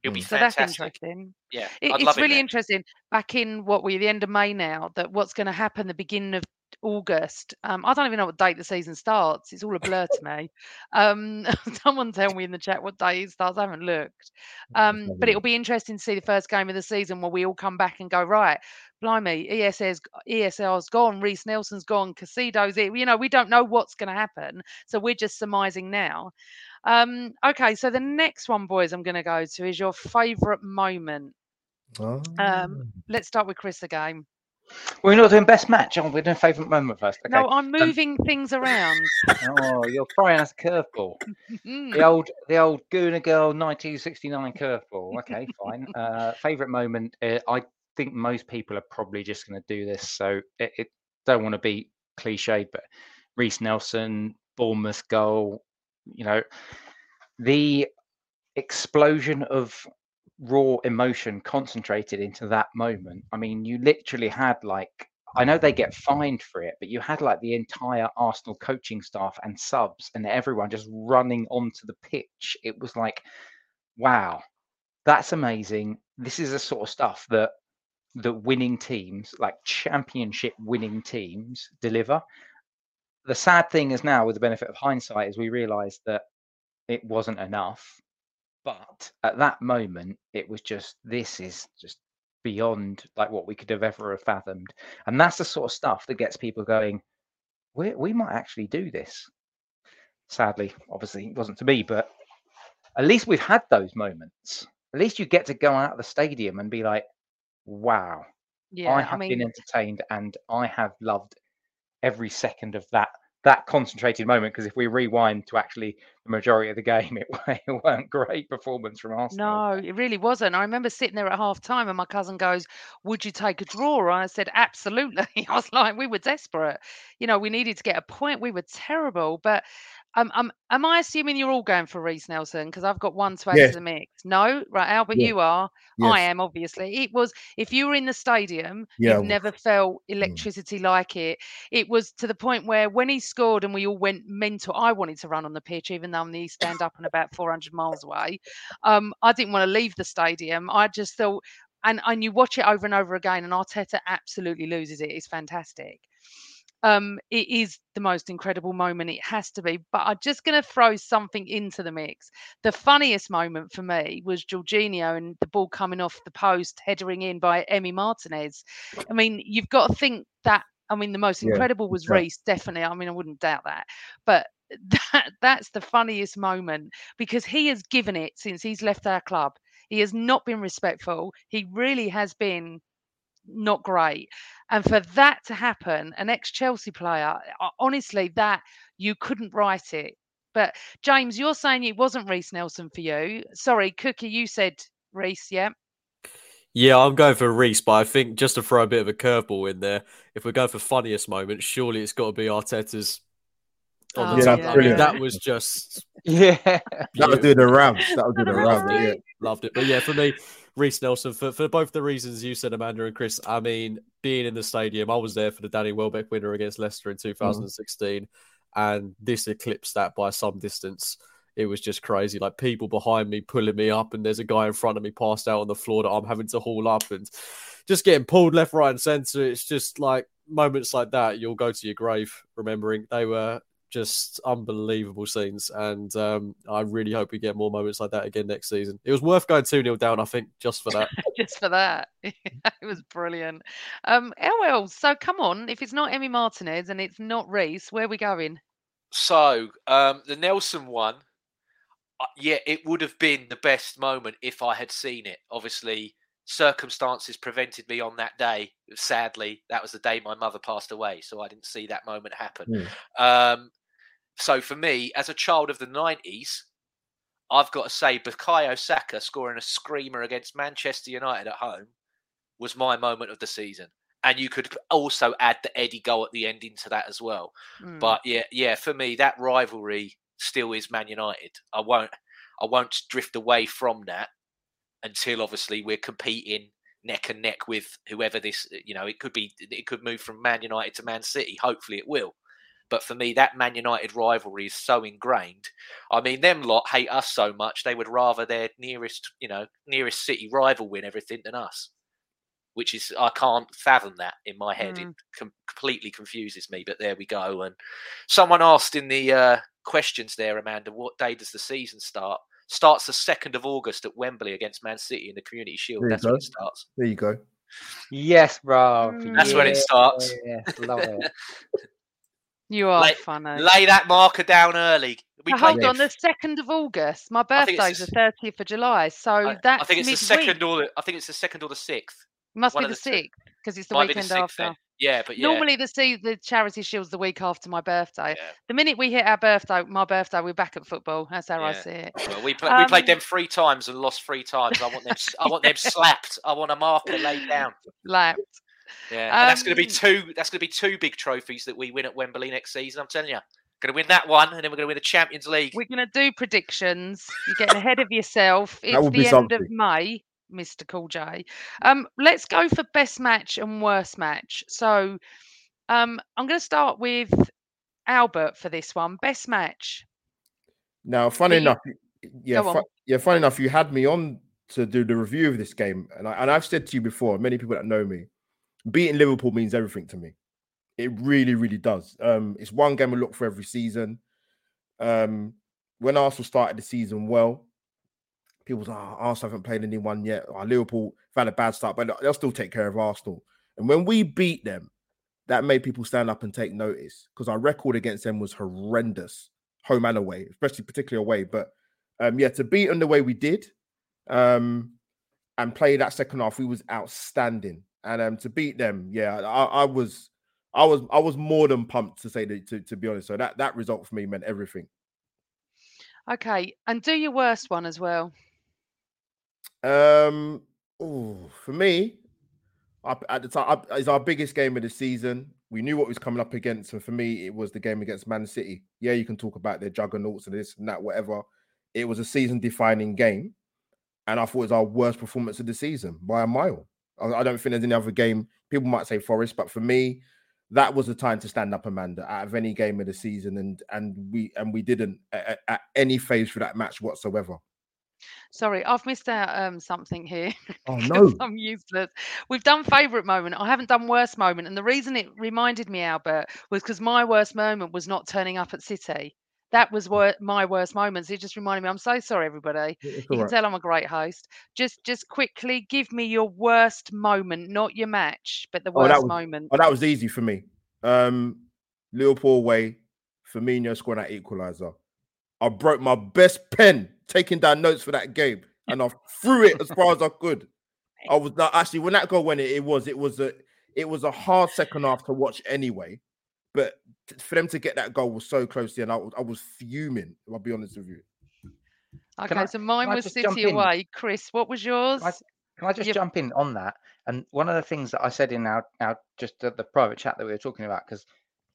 He'll be fantastic. That's interesting. Yeah, it's really interesting. Back in the end of May now, that what's going to happen the beginning of August. I don't even know what date the season starts. It's all a blur to me. Someone tell me in the chat what day it starts. I haven't looked. But it'll be interesting to see the first game of the season where we all come back and go, right, blimey, ESL's gone, Reece Nelson's gone, Casido's here. You know, we don't know what's going to happen. So we're just surmising now. Okay, so the next one, boys, I'm going to go to is your favourite moment. Oh. Let's start with Chris again. We're not doing best match, aren't we? We're doing favourite moment first. Okay. No, I'm moving things around. Oh, you're throwing us a curveball. The old Gooner Girl 1969 curveball. Okay, fine. Favourite moment. I think most people are probably just going to do this. So it don't want to be cliched, but Reece Nelson, Bournemouth goal. You know, the explosion of raw emotion concentrated into that moment. I mean, you literally had I know they get fined for it, but you had the entire Arsenal coaching staff and subs and everyone just running onto the pitch. It was like, wow, that's amazing. This is the sort of stuff that the winning teams, like championship winning teams, deliver. The sad thing is now, with the benefit of hindsight, is we realize that it wasn't enough. But at that moment, it was just, this is just beyond what we could have ever fathomed. And that's the sort of stuff that gets people going, we might actually do this. Sadly, obviously, it wasn't to be, but at least we've had those moments. At least you get to go out of the stadium and be like, wow, yeah, I mean, been entertained and I have loved every second of that concentrated moment, because if we rewind to actually the majority of the game, it weren't great performance from Arsenal. No, it really wasn't. I remember sitting there at half-time and my cousin goes, would you take a draw? And I said, absolutely. I was like, we were desperate. You know, we needed to get a point. We were terrible. But am I assuming you're all going for Reece Nelson? Because I've got one to add to the mix. No? Right, Albert, you are. Yes. I am, obviously. It was, if you were in the stadium, you've never felt electricity like it. It was to the point where when he scored and we all went mental, I wanted to run on the pitch, even though I'm the East End up and about 400 miles away. I didn't want to leave the stadium. I just thought, and you watch it over and over again, and Arteta absolutely loses it. It's fantastic. It is the most incredible moment. It has to be. But I'm just going to throw something into the mix. The funniest moment for me was Jorginho and the ball coming off the post, headering in by Emi Martinez. I mean, you've got to think that, I mean, the most incredible was Reece, definitely. I mean, I wouldn't doubt that. But that's the funniest moment, because he has given it since he's left our club. He has not been respectful. He really has been not great. And for that to happen, an ex-Chelsea player, honestly, that you couldn't write it. But James, you're saying it wasn't Reece Nelson for you. Sorry, Cookie, you said Reece, yeah? Yeah, I'm going for Reece, but I think just to throw a bit of a curveball in there, if we go for funniest moment, surely it's got to be Arteta's. Yeah, I mean, that was just That would do the rounds. Yeah. Loved it. But yeah, for me, Reece Nelson, for both the reasons you said, Amanda and Chris. I mean, being in the stadium, I was there for the Danny Welbeck winner against Leicester in 2016, and this eclipsed that by some distance. It was just crazy. Like, people behind me pulling me up, and there's a guy in front of me passed out on the floor that I'm having to haul up, and just getting pulled left, right, and centre. It's just like moments like that you'll go to your grave remembering. They were just unbelievable scenes, and I really hope we get more moments like that again next season. It was worth going 2-0 down, I think, just for that. Just for that. It was brilliant. LL, so come on, if it's not Emmy Martinez and it's not Reece, where are we going? So the Nelson one, yeah, it would have been the best moment if I had seen it. Obviously, circumstances prevented me on that day. Sadly, that was the day my mother passed away, so I didn't see that moment happen. So for me, as a child of the 90s, I've got to say Bukayo Saka scoring a screamer against Manchester United at home was my moment of the season. And you could also add the Eddie goal at the end into that as well. But yeah, for me, that rivalry still is Man United. I won't drift away from that until obviously we're competing neck and neck with whoever this, you know, it could move from Man United to Man City. Hopefully it will. But for me, that Man United rivalry is so ingrained. I mean, them lot hate us so much, they would rather their nearest city rival win everything than us, which is, I can't fathom that in my head. It completely confuses me, but there we go. And someone asked in the questions there, Amanda, what day does the season start? Starts the 2nd of August at Wembley against Man City in the Community Shield. That's when it starts. There you go. Yes, bro. That's when it starts. Yeah, love it. You are funny. Lay that marker down early. Hold on, the 2nd of August. My birthday's the 30th of July, so that's I think it's the 2nd or the 6th. It must be the 6th, because it's the weekend after. Then. Yeah, but yeah. Normally the Charity Shield's the week after my birthday. Yeah. The minute we hit my birthday, we're back at football. That's how I see it. Well, we played them 3 times and lost 3 times. I want them slapped. I want a marker laid down. Slapped. Yeah, and that's going to be two big trophies that we win at Wembley next season. I'm telling you, going to win that one, and then we're going to win the Champions League. We're going to do predictions. You're getting ahead of yourself. It's the end of May, Mr. Cool J. Let's go for best match and worst match. So, I'm going to start with Albert for this one. Best match. Now, funny enough, you had me on to do the review of this game, and I've said to you before, many people that know me, beating Liverpool means everything to me. It really, really does. It's one game we look for every season. When Arsenal started the season well, people said, Arsenal haven't played anyone yet. Liverpool had a bad start, but they'll still take care of Arsenal. And when we beat them, that made people stand up and take notice, because our record against them was horrendous, home and away, especially particularly away. But to beat them the way we did and play that second half, we was outstanding. And to beat them, I was more than pumped, to say that, to be honest. So that result for me meant everything. Okay, and do your worst one as well. For me, at the time, it's our biggest game of the season. We knew what was coming up against, and for me, it was the game against Man City. Yeah, you can talk about their juggernauts and this and that, whatever. It was a season-defining game, and I thought it was our worst performance of the season by a mile. I don't think there's any other game. People might say Forest, but for me, that was the time to stand up, Amanda, out of any game of the season, and we didn't at any phase for that match whatsoever. Sorry, I've missed out something here. Oh no, I'm useless. We've done favourite moment. I haven't done worst moment, and the reason it reminded me, Albert, was because my worst moment was not turning up at City. That was my worst moments. It just reminded me. I'm so sorry, everybody. You can tell I'm a great host. Just quickly give me your worst moment, not your match, but the worst moment. Oh, that was easy for me. Liverpool away, Firmino scoring that equaliser. I broke my best pen taking down notes for that game, and I threw it as far as I could. I was actually when that goal went, it was a hard second half to watch anyway. But for them to get that goal was so close to the end. I was fuming, I'll be honest with you. Okay, so mine was City away. Chris, what was yours? Can I just jump in on that? And one of the things that I said in our just the private chat that we were talking about, because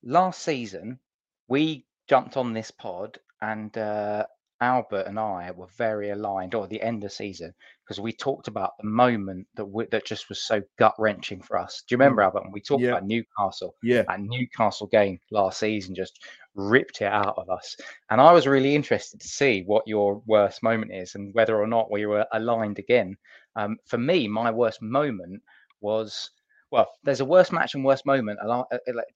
last season we jumped on this pod and Albert and I were very aligned, or the end of the season, because we talked about the moment that just was so gut-wrenching for us. Do you remember, Albert, when we talked about Newcastle? Yeah. That Newcastle game last season just ripped it out of us. And I was really interested to see what your worst moment is and whether or not we were aligned again. For me, my worst moment was... Well, there's a worst match and worst moment, like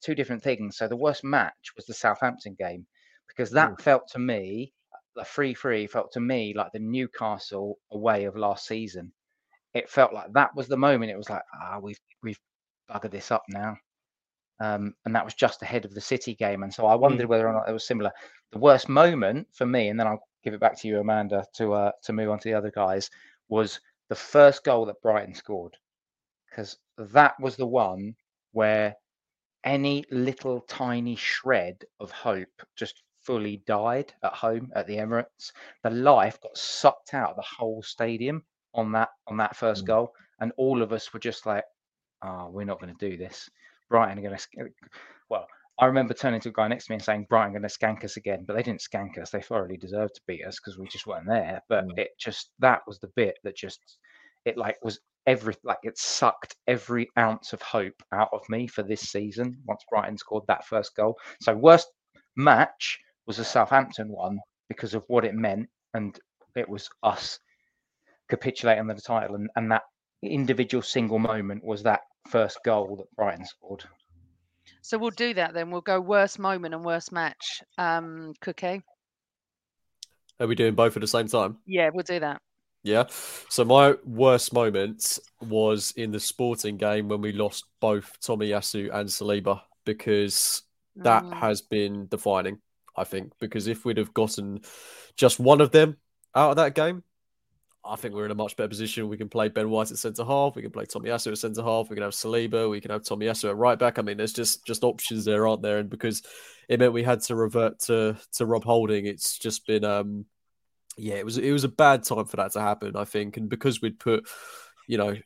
two different things. So the worst match was the Southampton game, because that felt to me... The 3-3 felt to me like the Newcastle away of last season. It felt like that was the moment. It was like, we've buggered this up now. And that was just ahead of the City game. And so I wondered whether or not it was similar. The worst moment for me, and then I'll give it back to you, Amanda, to move on to the other guys, was the first goal that Brighton scored. Because that was the one where any little tiny shred of hope just fully died at home at the Emirates. The life got sucked out of the whole stadium on that first goal, and all of us were just like, we're not going to do this. Brighton are going to... Well, I remember turning to a guy next to me and saying, Brighton are going to skank us again, but they didn't skank us. They thoroughly deserved to beat us because we just weren't there. But that was the bit that it sucked every ounce of hope out of me for this season once Brighton scored that first goal. So worst match was a Southampton one because of what it meant, and it was us capitulating the title, and that individual single moment was that first goal that Brighton scored. So we'll do that then. We'll go worst moment and worst match. Cookie? Are we doing both at the same time? Yeah, we'll do that. Yeah. So my worst moment was in the Sporting game when we lost both Tomiyasu and Saliba, because that has been defining, I think, because if we'd have gotten just one of them out of that game, I think we're in a much better position. We can play Ben White at centre-half. We can play Tomiyasu at centre-half. We can have Saliba. We can have Tomiyasu at right-back. I mean, there's just options there, aren't there? And because it meant we had to revert to Rob Holding, it's just been... it was a bad time for that to happen, I think. And because we'd put,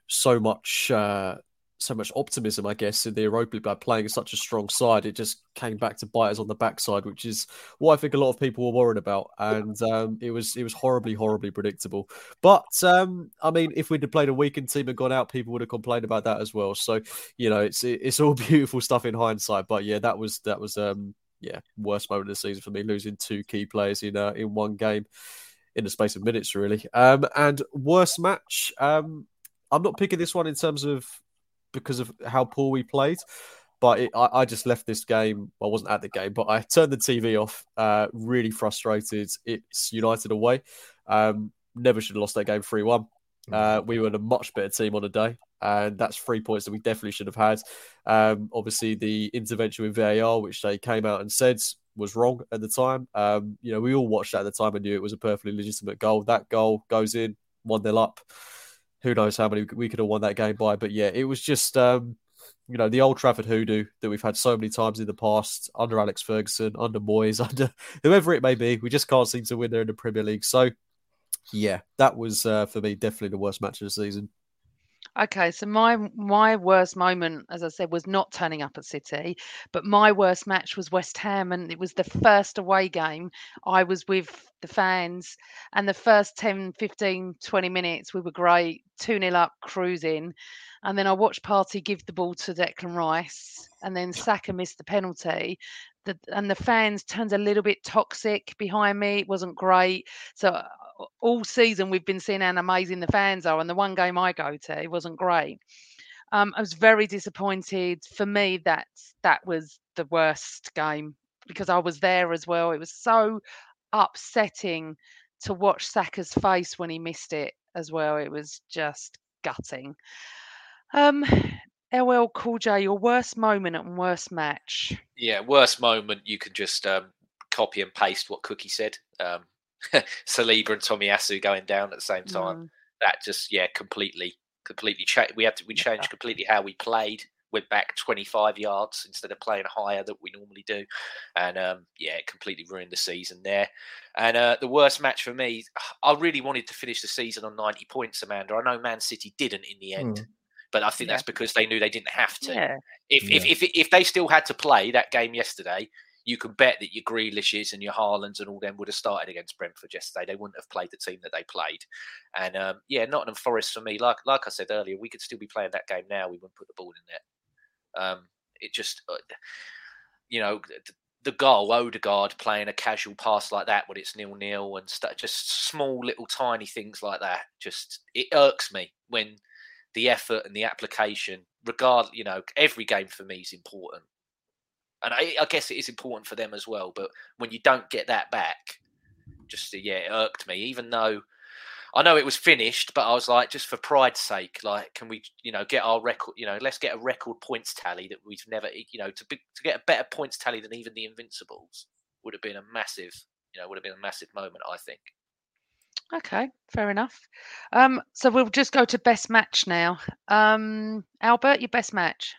so much optimism, I guess, in the Europa League by playing such a strong side, it just came back to bite us on the backside, which is what I think a lot of people were worried about. And it was horribly, horribly predictable. But I mean, if we'd have played a weakened team and gone out, people would have complained about that as well. So it's all beautiful stuff in hindsight. But yeah, that was worst moment of the season for me, losing two key players in one game in the space of minutes, really. And worst match, I'm not picking this one in terms of, because of how poor we played. But I just left this game. I wasn't at the game, but I turned the TV off, really frustrated. It's United away. Never should have lost that game 3-1. We were a much better team on the day, and that's 3 points that we definitely should have had. Obviously, the intervention with VAR, which they came out and said was wrong at the time. We all watched that at the time and knew it was a perfectly legitimate goal. That goal goes in, 1-0 up. Who knows how many we could have won that game by. But yeah, it was just, the Old Trafford hoodoo that we've had so many times in the past under Alex Ferguson, under Moyes, under whoever it may be. We just can't seem to win there in the Premier League. So yeah, that was, for me, definitely the worst match of the season. Okay, so my worst moment, as I said, was not turning up at City, but my worst match was West Ham, and it was the first away game. I was with the fans, and the first 10, 15, 20 minutes, we were great, 2-0 up, cruising. And then I watched Partey give the ball to Declan Rice, and then Saka missed the penalty. And the fans turned a little bit toxic behind me. It wasn't great. So all season we've been seeing how amazing the fans are, and the one game I go to, it wasn't great. I was very disappointed. For me, that was the worst game because I was there as well. It was so upsetting to watch Saka's face when he missed it as well. It was just gutting. LL Cool J, your worst moment and worst match. Yeah, worst moment, you can just copy and paste what Cookie said. Saliba and Tomiyasu going down at the same time. That just completely. We changed completely how we played. went back 25 yards instead of playing higher that we normally do. And it completely ruined the season there. And the worst match for me, I really wanted to finish the season on 90 points, Amanda. I know Man City didn't in the end. But I think that's because they knew they didn't have to. Yeah. If they still had to play that game yesterday, you can bet that your Grealishes and your Haalands and all them would have started against Brentford yesterday. They wouldn't have played the team that they played. And Nottingham Forest for me, like I said earlier, we could still be playing that game now. We wouldn't put the ball in there. It just, the goal, Odegaard playing a casual pass like that when it's 0-0 and just small little tiny things like that. Just it irks me when. The effort and the application, every game for me is important. And I guess it is important for them as well. But when you don't get that back, it irked me. Even though I know it was finished, but I was like, just for pride's sake, like, can we, get our record, let's get a record points tally that we've never, to get a better points tally than even the Invincibles would have been a massive, moment, I think. Okay, fair enough. So we'll just go to best match now. Albert, your best match.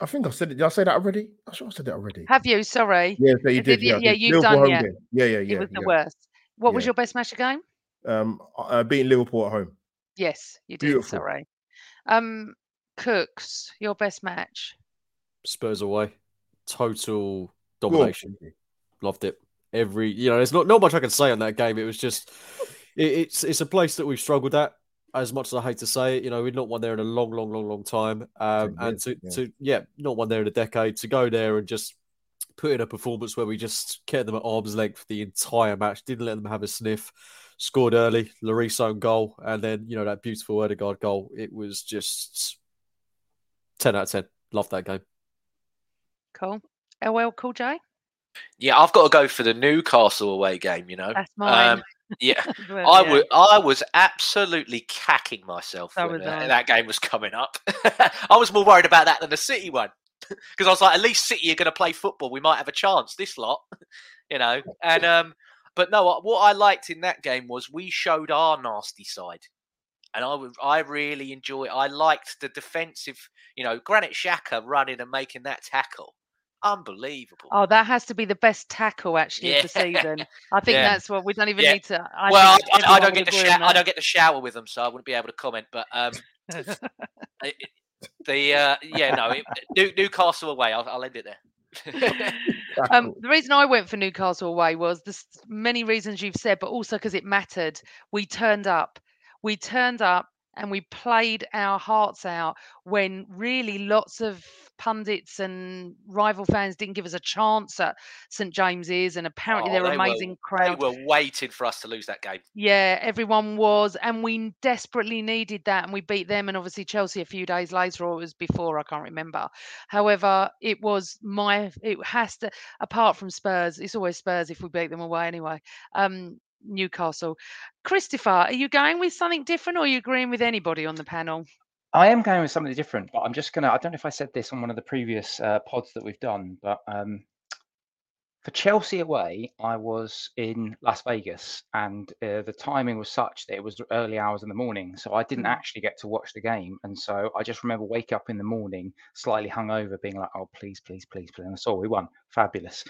I think I've said it. Did I say that already? I'm sure I said that already. Have you? Sorry. Yeah, so you did. Yeah, you've done it. Yeah. It was the worst. What was your best match again? Beating Liverpool at home. Yes, you did. Beautiful. Sorry. Cooks, your best match. Spurs away. Total domination. Cool. Loved it. There's not much I can say on that game. It was just, it's a place that we've struggled at. As much as I hate to say it, we'd not won there in a long, long, long, long time, not won there in a decade. To go there and just put in a performance where we just kept them at arm's length for the entire match, didn't let them have a sniff, scored early, Lloris own goal, and then that beautiful Ødegaard goal. It was just 10 out of 10. Loved that game. Cool. LL Cool J. Yeah, I've got to go for the Newcastle away game, That's mine. I was absolutely cacking myself when that game was coming up. I was more worried about that than the City one. Because I was like, at least City are going to play football. We might have a chance, this lot. And but no, what I liked in that game was we showed our nasty side. And I really I liked the defensive, Granit Xhaka running and making that tackle. Unbelievable. Oh, that has to be the best tackle actually of the season. I think that's what we don't even need to. I don't get to I don't get to shower with them, so I wouldn't be able to comment. But Newcastle away. I'll end it there. The reason I went for Newcastle away was the many reasons you've said, but also because it mattered. We turned up. And we played our hearts out when really lots of pundits and rival fans didn't give us a chance at St James's, and apparently they're an amazing crowd. They were waiting for us to lose that game. Yeah, everyone was, and we desperately needed that, and we beat them, and obviously Chelsea a few days later, or it was before, I can't remember. However, it has to, apart from Spurs, it's always Spurs if we beat them away anyway. Newcastle. Christopher, are you going with something different, or are you agreeing with anybody on the panel? I am going with something different, but I'm just going to, I don't know if I said this on one of the previous pods that we've done, but for Chelsea away, I was in Las Vegas, and the timing was such that it was early hours in the morning, so I didn't actually get to watch the game. And so I just remember waking up in the morning, slightly hungover, being like, oh, please, please, please, please. And I saw we won. Fabulous.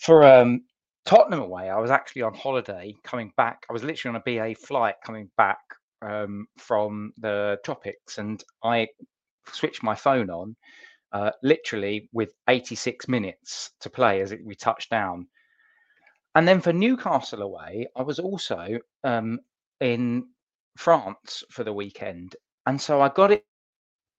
For Tottenham away, I was actually on holiday coming back. I was literally on a BA flight coming back from the tropics, and I switched my phone on literally with 86 minutes to play as we touched down. And then for Newcastle away, I was also in France for the weekend. And so I got it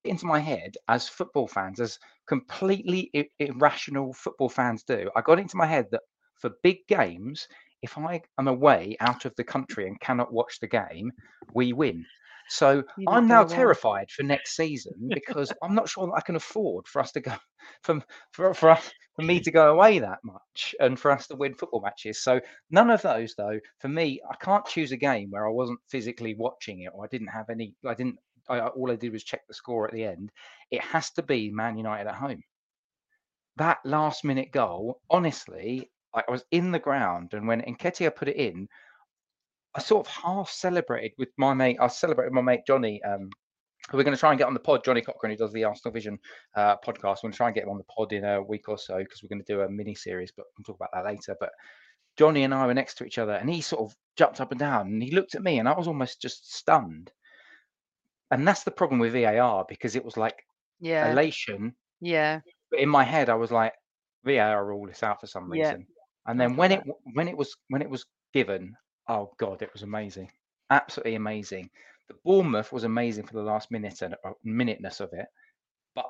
into my head, as football fans, as completely irrational football fans do, I got into my head that for big games, if I am away out of the country and cannot watch the game, we win. So I'm now terrified for next season because I'm not sure that I can afford for us to go for me to go away that much and for us to win football matches. So none of those, though, for me, I can't choose a game where I wasn't physically watching it, or I didn't have any. All I did was check the score at the end. It has to be Man United at home. That last minute goal, honestly. I was in the ground, and when Nketiah put it in, I sort of half celebrated with my mate Johnny We're going to try and get on the pod, Johnny Cochran, who does the Arsenal Vision podcast. We're going to try and get him on the pod in a week or so because we're going to do a mini-series, but we'll talk about that later. But Johnny and I were next to each other, and he sort of jumped up and down, and he looked at me, and I was almost just stunned. And that's the problem with VAR, because it was like elation. Yeah. But in my head, I was like, VAR ruled this out for some reason. Yeah. And then when it was given, oh, God, it was amazing. Absolutely amazing. The Bournemouth was amazing for the last minute and minuteness of it. But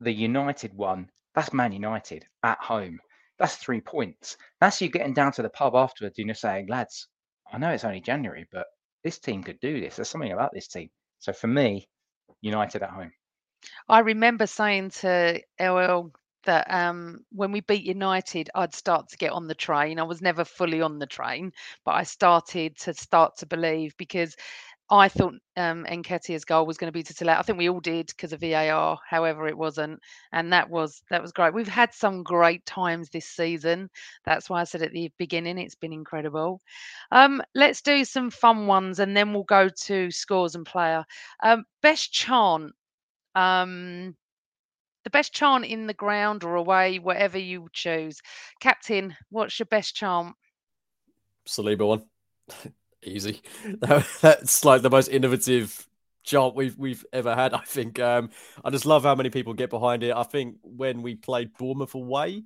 the United one, that's Man United at home. That's 3 points. That's you getting down to the pub afterwards, you know, saying, lads, I know it's only January, but this team could do this. There's something about this team. So for me, United at home. I remember saying to LL that when we beat United, I'd start to get on the train. I was never fully on the train, but I started to believe because I thought Nketiah's goal was going to be to Tillett. I think we all did because of VAR. However, it wasn't, and that was great. We've had some great times this season. That's why I said at the beginning it's been incredible. Let's do some fun ones, and then we'll go to scores and player. Best chant, the best chant in the ground or away, whatever you choose. Captain, what's your best chant? Saliba one. Easy. That's like the most innovative chant we've ever had, I think. I just love how many people get behind it. I think when we played Bournemouth away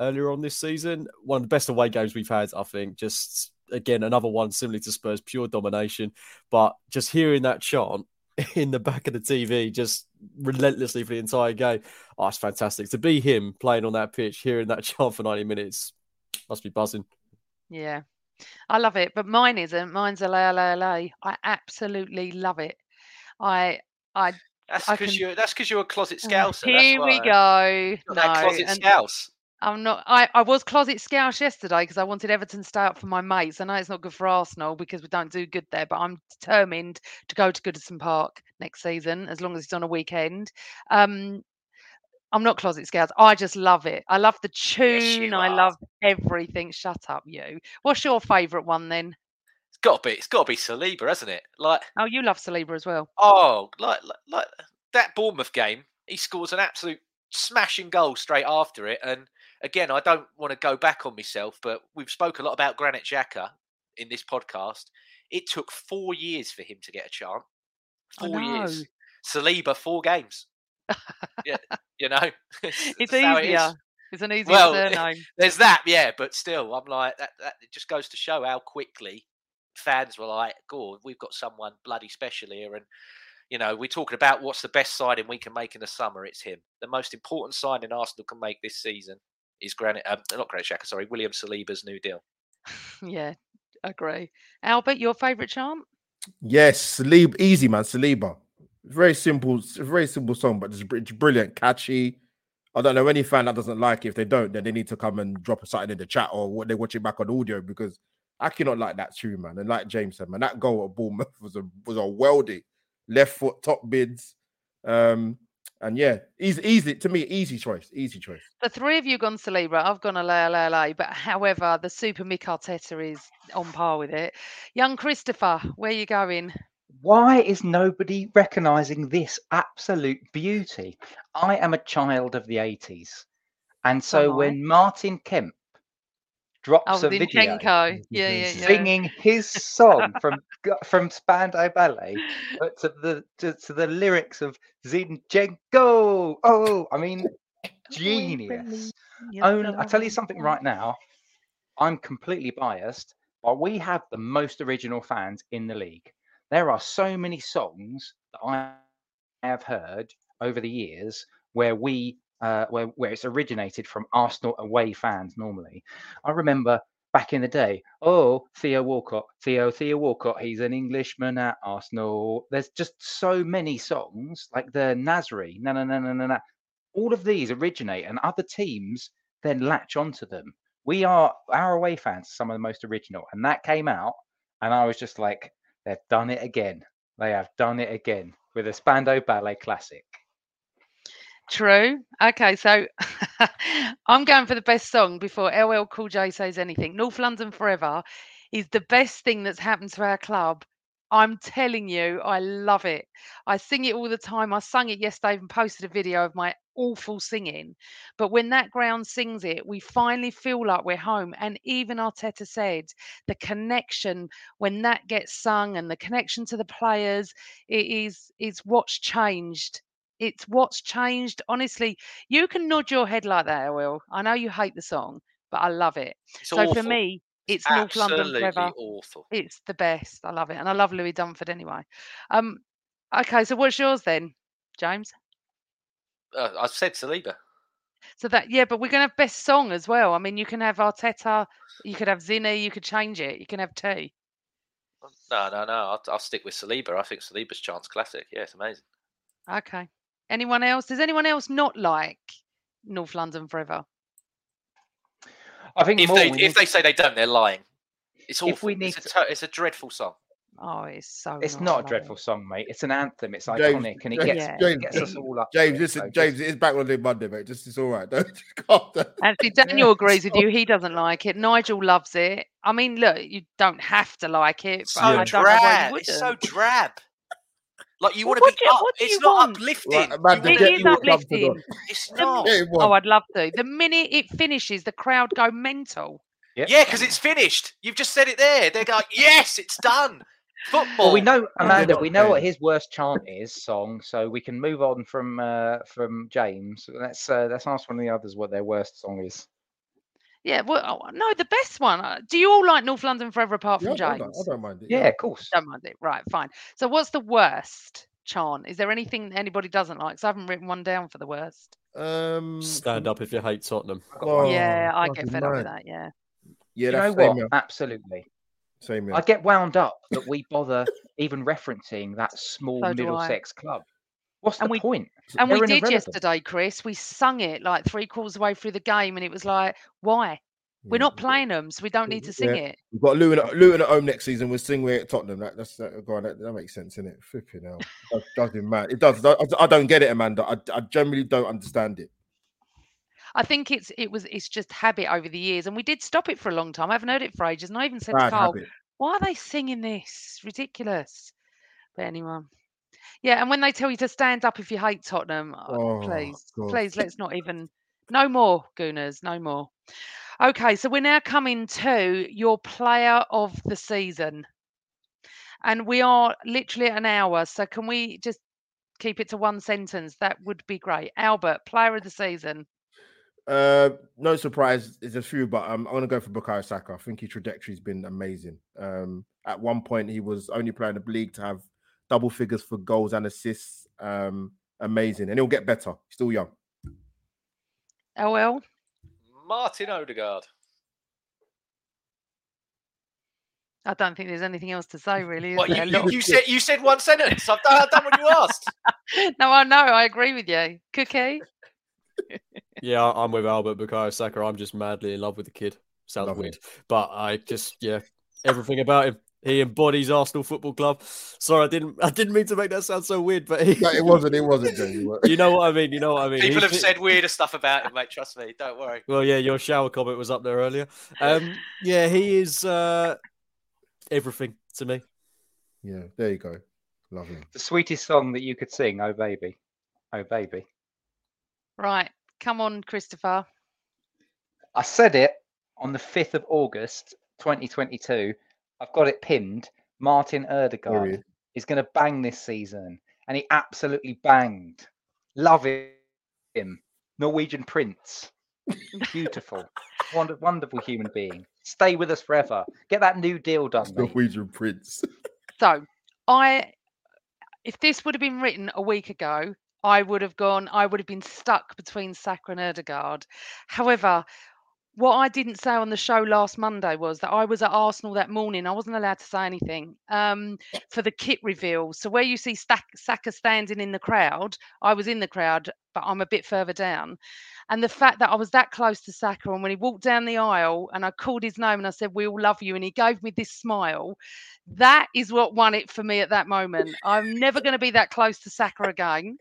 earlier on this season, one of the best away games we've had, I think. Just, again, another one similar to Spurs, pure domination. But just hearing that chant in the back of the TV, just relentlessly for the entire game, oh, it's fantastic. To be him playing on that pitch, hearing that chant for 90 minutes, must be buzzing. Yeah. I love it, but mine isn't. Mine's LA. I absolutely love it. That's because you're a closet Scouse. Here we go. I'm not. I was closet Scouse yesterday because I wanted Everton to stay up for my mates. I know it's not good for Arsenal because we don't do good there, but I'm determined to go to Goodison Park next season as long as it's on a weekend. I'm not closet Scouse. I just love it. I love the tune. Yes, I love everything. Shut up, you. What's your favourite one then? It's got to be Saliba, hasn't it? Like, oh, you love Saliba as well. Oh, like that Bournemouth game. He scores an absolute smashing goal straight after it. And again, I don't want to go back on myself, but we've spoke a lot about Granit Xhaka in this podcast. It took 4 years for him to get a chance. 4 years. Saliba, 4 games. Yeah, you know, it's easier. It's an easier surname. There's that, yeah. But still, I'm like that. It just goes to show how quickly fans were like, "God, we've got someone bloody special here." And you know, we're talking about what's the best signing we can make in the summer. It's him. The most important signing Arsenal can make this season is William Saliba's new deal. Yeah, agree. Albert, your favourite chant? Yes, Saliba. Easy, man, Saliba. Very simple song, but it's brilliant, catchy. I don't know any fan that doesn't like it. If they don't, then they need to come and drop something in the chat or what they watch it back on audio because I cannot like that tune, man. And like James said, man, that goal at Bournemouth was a weldy left foot top bids. And yeah, easy to me, easy choice. The three of you gone Saliba, I've gone LA, but however, the Super Mick Arteta is on par with it. Young Christopher, where you going? Why is nobody recognising this absolute beauty? I am a child of the 80s. And so when Martin Kemp drops a video singing his song from Spandau Ballet but to the lyrics of Zinchenko, I mean, genius. Only, I tell you something right now, I'm completely biased, but we have the most original fans in the league. There are so many songs that I have heard over the years where we where it's originated from Arsenal away fans normally. I remember back in the day, Theo Walcott, he's an Englishman at Arsenal. There's just so many songs like the Nasri, na. All of these originate and other teams then latch onto them. We are, our away fans, some of the most original. And that came out and I was just like, they've done it again. They have done it again with a Spandau Ballet classic. True. Okay, so I'm going for the best song before LL Cool J says anything. North London Forever is the best thing that's happened to our club I'm telling you, I love it. I sing it all the time. I sung it yesterday and posted a video of my awful singing. But when that ground sings it, we finally feel like we're home. And even Arteta said the connection when that gets sung and the connection to the players, it's what's changed. It's what's changed. Honestly, you can nod your head like that, Will. I know you hate the song, but I love it. It's so awful. For me, it's North London Forever. Awful. It's the best. I love it. And I love Louis Dunford anyway. Okay, so what's yours then, James? I've said Saliba. So that, yeah, but we're going to have best song as well. I mean, you can have Arteta, you could have Zinni, you could change it. You can have two. No. I'll stick with Saliba. I think Saliba's Chance Classic. Yeah, it's amazing. Okay. Anyone else? Does anyone else not like North London Forever? I think if they say they don't, they're lying. It's awful. It's a dreadful song. Oh, it's so. It's not a dreadful song, mate. It's an anthem. It's iconic, and it gets us all up. James, listen, James, it is back on the Monday, mate. Just it's all right. Don't. Actually, Daniel agrees with you. He doesn't like it. Nigel loves it. I mean, look, you don't have to like it. But so I don't know why you wouldn't. It's so drab. Like, you want to be up. It's not uplifting. It is uplifting. It's not. Oh, I'd love to. The minute it finishes, the crowd go mental. Yep. Yeah, because it's finished. You've just said it there. They're like, yes, it's done. Football. Well, we know, Amanda, what his worst chant is, song, so we can move on from James. Let's ask one of the others what their worst song is. Yeah, well, no, the best one. Do you all like North London Forever apart from James? I don't mind it. Yeah, of course. Don't mind it. Right, fine. So what's the worst chant? Is there anything anybody doesn't like? Because I haven't written one down for the worst. Stand up if you hate Tottenham. I get fed up with that, yeah. Yeah, that's what? Absolutely. Same here. I get wound up that we bother even referencing that small Middlesex club. What's the point? And we did yesterday, Chris. We sung it like three-quarters of the way through the game, and it was like, why? We're not playing them, so we don't need to sing it. We've got Luton at home next season. We'll sing it at Tottenham. That makes sense, innit? Flipping hell. It does be mad. It does. I don't get it, Amanda. I generally don't understand it. I think it's just habit over the years, and we did stop it for a long time. I haven't heard it for ages, and I even said to Carl, "Why are they singing this? Ridiculous." But anyway. Yeah, and when they tell you to stand up if you hate Tottenham, please, let's not even... No more, Gooners, no more. Okay, so we're now coming to your player of the season. And we are literally at an hour, so can we just keep it to one sentence? That would be great. Albert, player of the season. No surprise, there's a few, but I'm going to go for Bukayo Saka. I think his trajectory has been amazing. At one point, he was only player in the league to have double figures for goals and assists. Amazing. And he'll get better. Still young. LL? Martin Ødegaard. I don't think there's anything else to say, really. You said one sentence. I've done what you asked. No, I know. I agree with you. Cookie? Yeah, I'm with Albert. Bukayo Saka. I'm just madly in love with the kid. Sounds weird. But I just, everything about him. He embodies Arsenal Football Club. Sorry, I didn't mean to make that sound so weird, but it wasn't. You know what I mean. People have said weirder stuff about him, mate. Trust me. Don't worry. Well, yeah, your shower comment was up there earlier. He is everything to me. Yeah, there you go. Love him. The sweetest song that you could sing, "Oh Baby, Oh Baby." Right, come on, Christopher. I said it on the 5th of August, 2022. I've got it pinned. Martin Ødegaard is going to bang this season. And he absolutely banged. Love him. Norwegian prince. Beautiful. Wonderful human being. Stay with us forever. Get that new deal done. Norwegian prince. So, if this would have been written a week ago, I would have been stuck between Saka and Ødegaard. However, what I didn't say on the show last Monday was that I was at Arsenal that morning. I wasn't allowed to say anything for the kit reveal. So where you see Saka standing in the crowd, I was in the crowd, but I'm a bit further down. And the fact that I was that close to Saka, and when he walked down the aisle and I called his name and I said, "We all love you," and he gave me this smile, that is what won it for me at that moment. I'm never going to be that close to Saka again.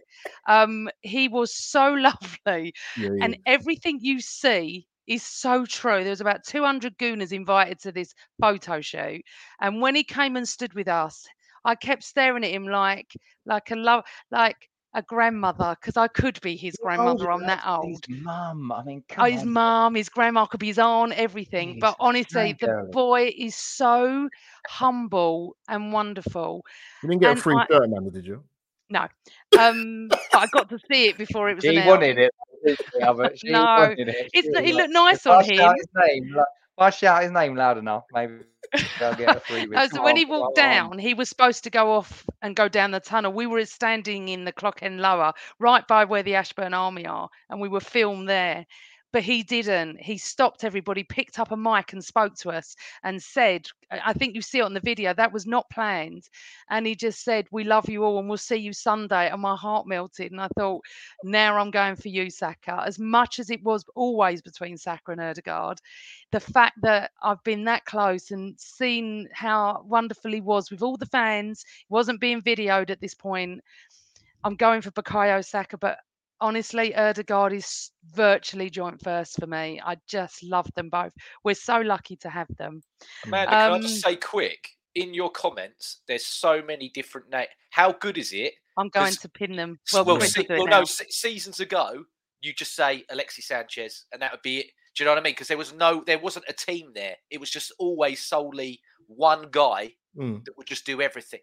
He was so lovely. Yeah. And everything you see is so true. There was about 200 Gooners invited to this photo shoot. And when he came and stood with us, I kept staring at him like a grandmother, because I could be his grandmother. I'm that old. His mum, I mean, come on. His mum, his grandma, could be his aunt, everything. But honestly, the boy is so humble and wonderful. You didn't get a free shirt, Amanda, did you? No. But I got to see it before it was announced. She wanted it. She wanted it. He looked nice on him. If I shout his name loud enough, maybe they'll get a free win. So when he walked down, he was supposed to go off and go down the tunnel. We were standing in the Clock End Lower, right by where the Ashburn Army are, and we were filmed there. But he didn't. He stopped everybody, picked up a mic and spoke to us and said, I think you see it on the video, that was not planned. And he just said, "We love you all and we'll see you Sunday." And my heart melted. And I thought, now I'm going for you, Saka. As much as it was always between Saka and Ødegaard, the fact that I've been that close and seen how wonderful he was with all the fans, he wasn't being videoed at this point. I'm going for Bukayo Saka, but honestly, Ødegaard is virtually joint first for me. I just love them both. We're so lucky to have them. Amanda, can I just say quick, in your comments, there's so many different names. How good is it? I'm going to pin them. Seasons ago, you just say Alexis Sanchez and that would be it. Do you know what I mean? Because there wasn't a team there. It was just always solely one guy that would just do everything.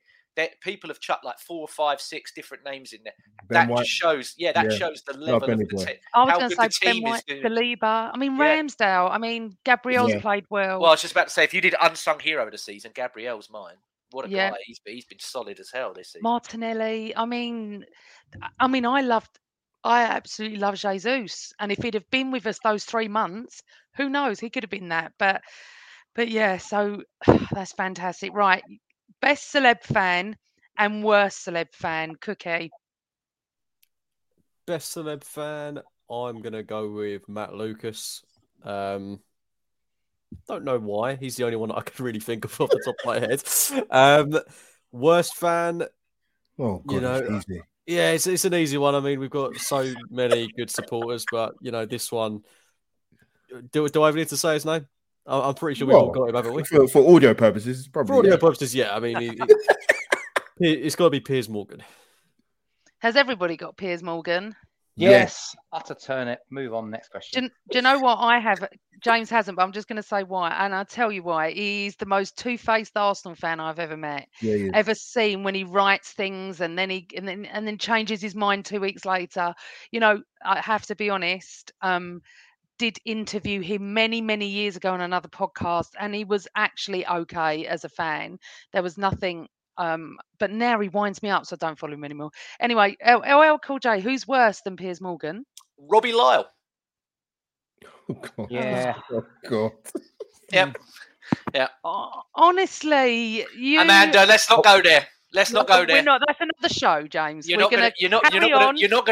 People have chucked like 4, 5, 6 different names in there. Ben White. Just shows, shows the level of the team. I was going to say Ben White, Saliba. I mean, Ramsdale. I mean, Gabriel's played well. Well, I was just about to say, if you did unsung hero of the season, Gabriel's mine. What a guy. He's been solid as hell this season. Martinelli. I mean, I absolutely love Jesus. And if he'd have been with us those 3 months, who knows? He could have been that. But yeah, so that's fantastic. Right. Best celeb fan and worst celeb fan, Cookie. Best celeb fan, I'm going to go with Matt Lucas. Don't know why. He's the only one I could really think of off the top of my head. Worst fan, easy. Yeah, it's an easy one. I mean, we've got so many good supporters, but, this one, do I even need to say his name? I'm pretty sure we've all got him, haven't we? For audio purposes, probably. For audio purposes, yeah. I mean, it's got to be Piers Morgan. Has everybody got Piers Morgan? Yes. Utter turnip. Move on. Next question. Do you know what I have? James hasn't, but I'm just going to say why. And I'll tell you why. He's the most two-faced Arsenal fan I've ever met, ever seen, when he writes things and then he changes his mind 2 weeks later. I have to be honest. Did interview him many, many years ago on another podcast, and he was actually okay as a fan. There was nothing, but now he winds me up, so I don't follow him anymore. Anyway, LL Cool J, who's worse than Piers Morgan? Robbie Lyle. Oh, God. Yeah. Oh, God. Yep. Yeah. Honestly, Amanda, let's not go there. Let's not go there. That's another show, James. You're not going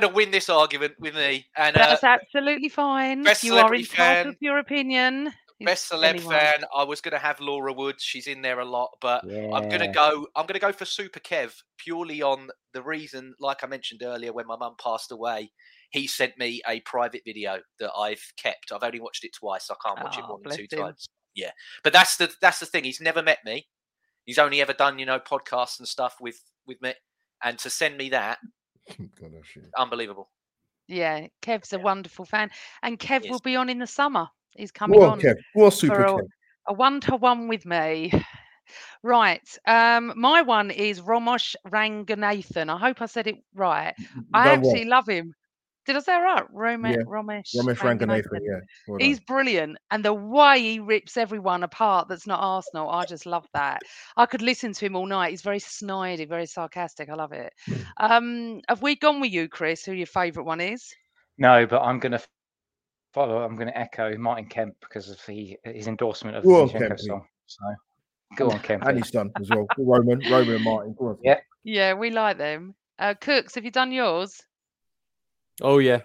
to win this argument with me. And that's absolutely fine. You are entitled to your opinion. Best celeb fan. I was going to have Laura Wood. She's in there a lot, but I'm going to go for Super Kev purely on the reason. Like I mentioned earlier, when my mum passed away, he sent me a private video that I've kept. I've only watched it twice. I can't watch it more than 2 times. Yeah, but that's the thing. He's never met me. He's only ever done, podcasts and stuff with me. And to send me that, unbelievable. Yeah, Kev's a wonderful fan. And Kev will be on in the summer. He's coming on Super Kev. A one-to-one with me. Right. My one is Ramesh Ranganathan. I hope I said it right. I absolutely love him. Did I say that right? Ramesh Ranganathan, well, he's brilliant. And the way he rips everyone apart that's not Arsenal, I just love that. I could listen to him all night. He's very snidey, very sarcastic. I love it. Have we gone with you, Chris, who your favourite one is? No, but I'm going to follow. I'm going to echo Martin Kemp because of his endorsement of the Zinchenko song. So go on, Kemp. And his son as well. Roman and Martin. Go on. Yeah, we like them. Cooks, have you done yours? Oh, yeah.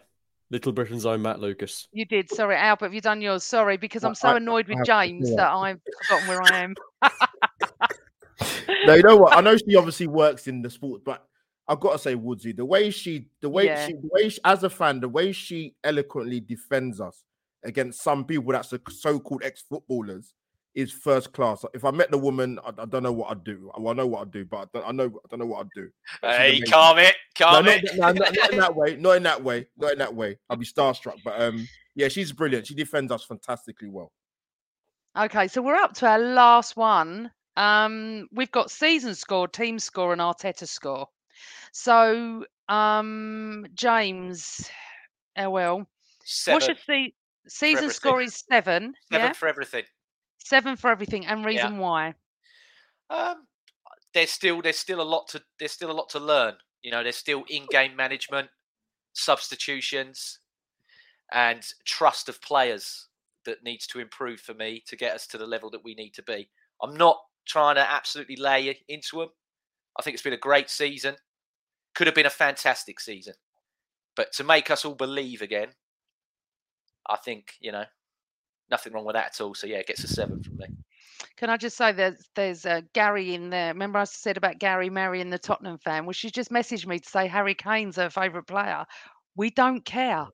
Little Britain's own Matt Lucas. You did. Sorry, Albert, have you done yours? Sorry, because I'm so annoyed with James that I've forgotten where I am. No, you know what? I know she obviously works in the sport, but I've got to say, Woodsy, the way she, as a fan, the way she eloquently defends us against some people that's so-called ex-footballers is first class. If I met the woman, I don't know what I'd do. Well, I know what I'd do, but I don't know what I'd do. Hey, calm it. Not in that way. I'd be starstruck. But yeah, she's brilliant. She defends us fantastically well. Okay, so we're up to our last one. We've got season score, team score, and Arteta score. So, James, LL, what's your season score is 7? 7 for everything. 7 for everything, and reason why? There's still a lot to learn. You know, there's still in-game management, substitutions, and trust of players that needs to improve for me to get us to the level that we need to be. I'm not trying to absolutely lay into them. I think it's been a great season. Could have been a fantastic season. But to make us all believe again, I think, you know, nothing wrong with that at all. So, yeah, it gets a 7 from me. Can I just say there's Gary in there. Remember I said about Gary marrying the Tottenham fan? Well, she just messaged me to say Harry Kane's her favourite player. We don't care.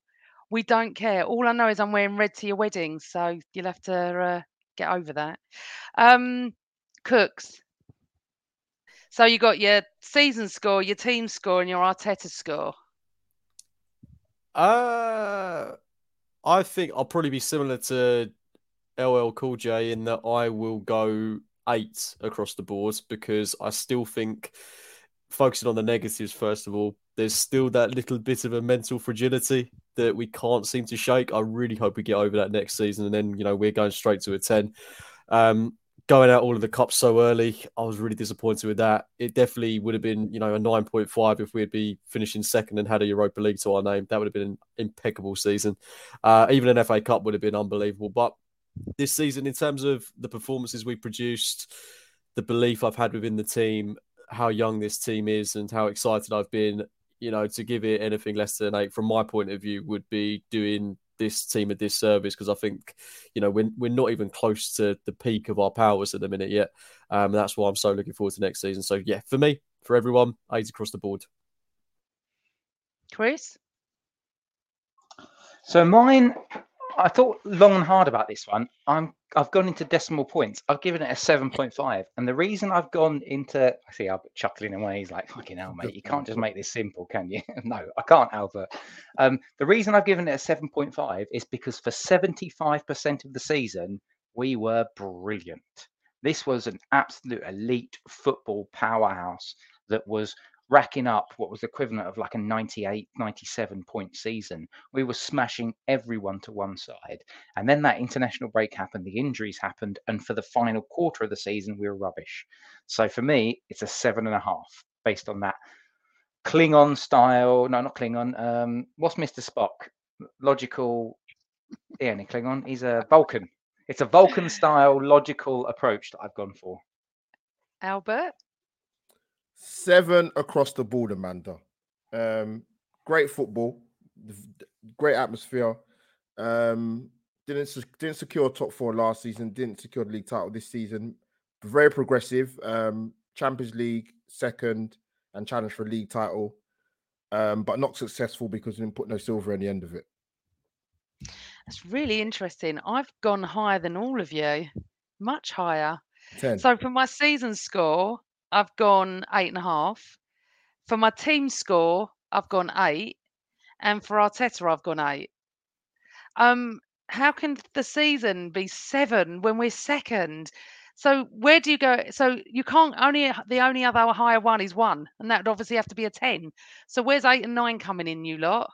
We don't care. All I know is I'm wearing red to your wedding. So you'll have to get over that. Cooks. So you got your season score, your team score, and your Arteta score. I think I'll probably be similar to LL Cool J in that I will go 8 across the board because I still think, focusing on the negatives first of all, there's still that little bit of a mental fragility that we can't seem to shake. I really hope we get over that next season, and then you know we're going straight to a 10. Going out all of the cups so early, I was really disappointed with that. It definitely would have been, you know, a 9.5 if we'd be finishing second and had a Europa League to our name. That would have been an impeccable season. Even an FA Cup would have been unbelievable. But this season, in terms of the performances we produced, the belief I've had within the team, how young this team is and how excited I've been, you know, to give it anything less than 8 from my point of view would be doing this team a disservice because I think, you know, we're not even close to the peak of our powers at the minute yet. That's why I'm so looking forward to next season. So yeah, for me, for everyone, 8 across the board. Chris? So mine, I thought long and hard about this one. I've gone into decimal points. I've given it a 7.5. And the reason I've gone into, I see Albert chuckling away. He's like, fucking hell, mate, you can't just make this simple, can you? No, I can't, Albert. The reason I've given it a 7.5 is because for 75% of the season, we were brilliant. This was an absolute elite football powerhouse that was racking up what was the equivalent of like a 98, 97 point season. We were smashing everyone to one side. And then that international break happened, the injuries happened. And for the final quarter of the season, we were rubbish. So for me, it's a 7.5 based on that Klingon style. No, not Klingon. What's Mr. Spock? Logical. Yeah, and Klingon. He's a Vulcan. It's a Vulcan style logical approach that I've gone for. Albert? 7 across the board, Amanda. Great football, great atmosphere. Didn't secure top 4 last season. Didn't secure the league title this season. Very progressive. Champions League second and challenge for a league title, but not successful because we didn't put no silver in the end of it. That's really interesting. I've gone higher than all of you, much higher. 10. So for my season score, I've gone 8.5. For my team score, I've gone 8. And for Arteta, I've gone 8. How can the season be 7 when we're second? So where do you go? So you can't only, the only other higher one is 1. And that would obviously have to be a 10. So where'd 8 and 9 coming in, you lot?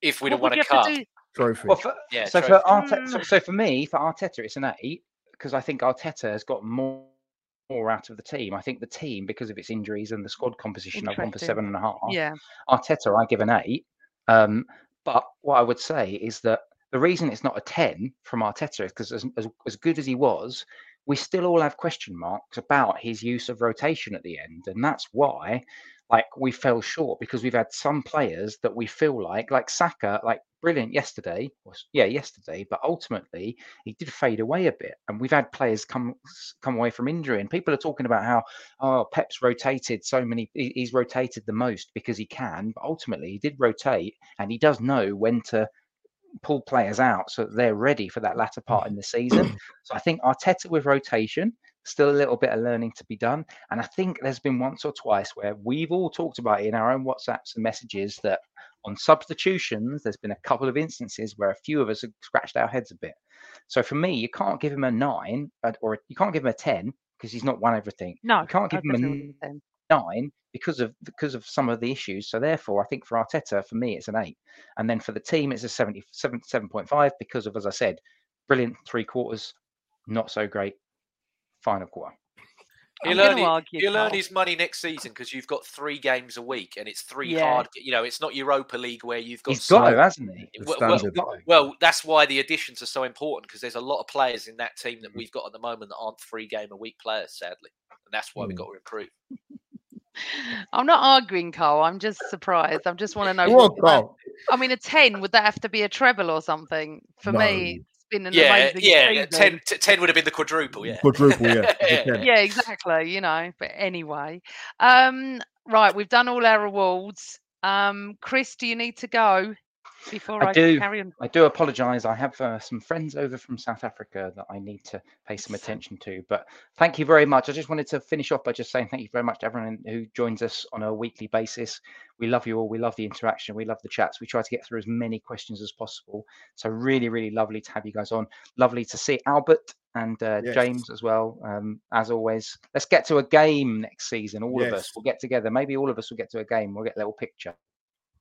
If we'd have won a cup. Trophy. Well, for Arteta, it's an 8. Because I think Arteta has got more out of the team. I think the team, because of its injuries and the squad composition, I've gone for 7.5. Yeah. Arteta, I give an 8. But what I would say is that the reason it's not a 10 from Arteta is because as good as he was, we still all have question marks about his use of rotation at the end. And that's why, like, we fell short because we've had some players that we feel like Saka, like, brilliant yesterday, but ultimately he did fade away a bit. And we've had players come away from injury, and people are talking about how, oh, Pep's rotated so many, he's rotated the most because he can, but ultimately he did rotate, and he does know when to pull players out so that they're ready for that latter part in the season. So I think Arteta with rotation, still a little bit of learning to be done. And I think there's been once or twice where we've all talked about it in our own WhatsApps and messages that on substitutions, there's been a couple of instances where a few of us have scratched our heads a bit. So for me, you can't give him a 9 or you can't give him a 10 because he's not won everything. No, you can't give him a 9 because of some of the issues. So therefore, I think for Arteta, for me, it's an 8. And then for the team, it's a 7.5 because of, as I said, brilliant 3 quarters, not so great final quarter. He'll earn his money next season because you've got 3 games a week and it's 3 hard. You know, it's not Europa League where you've got. He's got it, hasn't he? Well, that's why the additions are so important because there's a lot of players in that team that we've got at the moment that aren't 3 game a week players, sadly, and that's why we've got to improve. I'm not arguing, Cole. I'm just surprised. I just want to know. I mean, a 10, would that have to be a treble or something? For me, it's been an amazing season. 10 would have been the quadruple, yeah, exactly, you know. But anyway, right, we've done all our awards. Chris, do you need to go before I carry on? I do apologise. I have some friends over from South Africa that I need to pay some attention to. But thank you very much. I just wanted to finish off by just saying thank you very much to everyone who joins us on a weekly basis. We love you all. We love the interaction. We love the chats. We try to get through as many questions as possible. So really, really lovely to have you guys on. Lovely to see Albert and James as well. As always, let's get to a game next season. All of us will get together. Maybe all of us will get to a game. We'll get a little picture.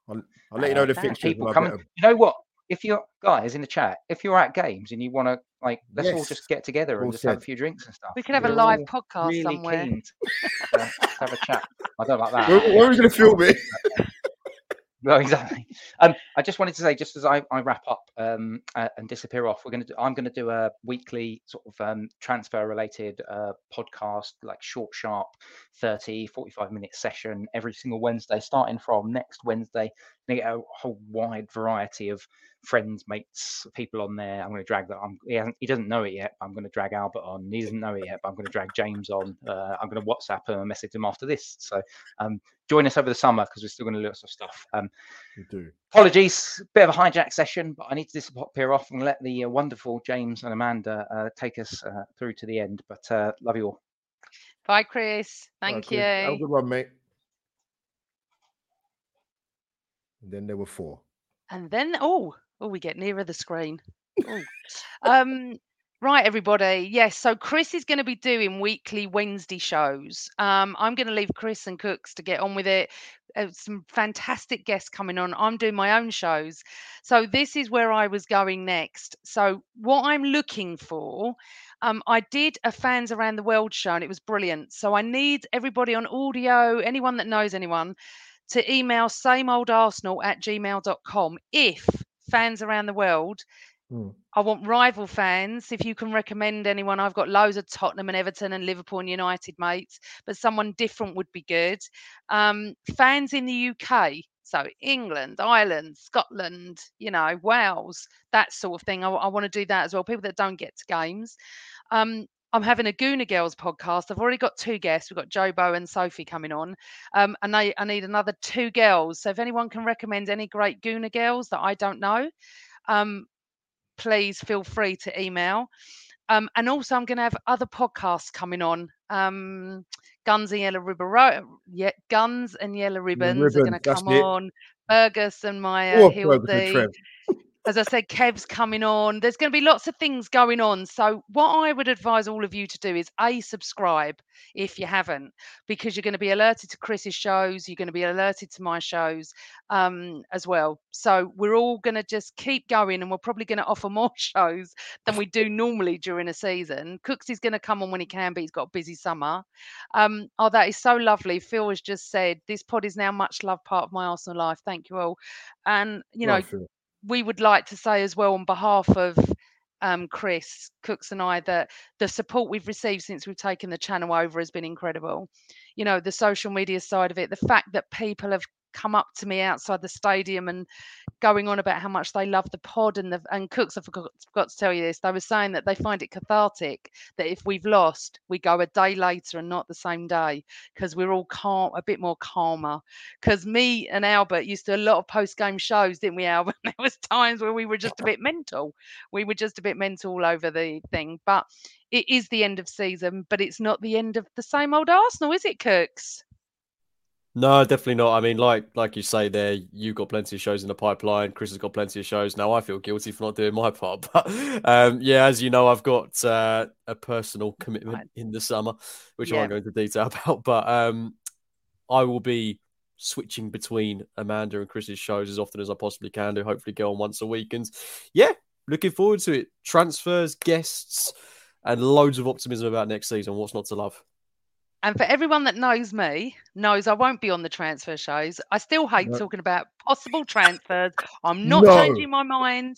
I'll let you know the fixtures. You know what? If you're guys in the chat, if you're at games and you want to, like, let's all just get together and just have a few drinks and stuff. We could have a live podcast really somewhere. Have a chat. I don't like that. Where are we going to film it? No, exactly. I just wanted to say, just as I wrap up and disappear off, I'm going to do a weekly sort of transfer-related podcast, like short, sharp, 30, 45-minute session every single Wednesday, starting from next Wednesday. Going to get a whole wide variety of friends, mates, people on there. I'm going to drag that. He doesn't know it yet. I'm going to drag Albert on. He doesn't know it yet, but I'm going to drag James on. I'm going to WhatsApp him and message him after this. So join us over the summer because we're still going to do lots of stuff. We do. Apologies, bit of a hijack session, but I need to disappear off and let the wonderful James and Amanda take us through to the end. But love you all. Bye, Chris. Thank you. Have a good one, mate. And then there were 4. And then, we get nearer the screen. Right, everybody. Yes, so Chris is going to be doing weekly Wednesday shows. I'm going to leave Chris and Cooks to get on with it. Some fantastic guests coming on. I'm doing my own shows. So this is where I was going next. So what I'm looking for, I did a Fans Around the World show, and it was brilliant. So I need everybody on audio, anyone that knows anyone, to email sameoldarsenal@gmail.com if Fans Around the World. I want rival fans. If you can recommend anyone, I've got loads of Tottenham and Everton and Liverpool and United mates, but someone different would be good. Fans in the UK, so England, Ireland, Scotland, you know, Wales, that sort of thing. I want to do that as well. People that don't get to games. I'm having a Gooner Girls podcast. I've already got 2 guests. We've got Jobo and Sophie coming on. And I need another 2 girls. So if anyone can recommend any great Gooner Girls that I don't know, please feel free to email. And also I'm going to have other podcasts coming on. Guns and Yellow Ribbons are going to come on. Fergus and my Hildy. As I said, Kev's coming on. There's going to be lots of things going on. So what I would advise all of you to do is, A, subscribe if you haven't, because you're going to be alerted to Chris's shows. You're going to be alerted to my shows as well. So we're all going to just keep going, and we're probably going to offer more shows than we do normally during a season. Cooks is going to come on when he can, but he's got a busy summer. That is so lovely. Phil has just said, this pod is now much loved part of my Arsenal life. Thank you all. And, you know, we would like to say as well on behalf of Chris, Cooks and I, that the support we've received since we've taken the channel over has been incredible. You know, the social media side of it, the fact that people have come up to me outside the stadium and going on about how much they love the pod and Cooks, I forgot to tell you this, they were saying that they find it cathartic that if we've lost, we go a day later and not the same day, because we're all calm, a bit more calmer. Because me and Albert used to a lot of post-game shows, didn't we, Albert? There was times where we were just a bit mental. We were just a bit mental all over the thing. But it is the end of season, but it's not the end of the same old Arsenal, is it, Cooks? No, definitely not. I mean, like you say there, you've got plenty of shows in the pipeline. Chris has got plenty of shows. Now I feel guilty for not doing my part. But yeah, as you know, I've got a personal commitment in the summer, which I won't go into detail about. But I will be switching between Amanda and Chris's shows as often as I possibly can to hopefully go on once a week. And yeah, looking forward to it. Transfers, guests, and loads of optimism about next season. What's not to love? And for everyone that knows me, knows I won't be on the transfer shows. I still hate talking about possible transfers. I'm not changing my mind,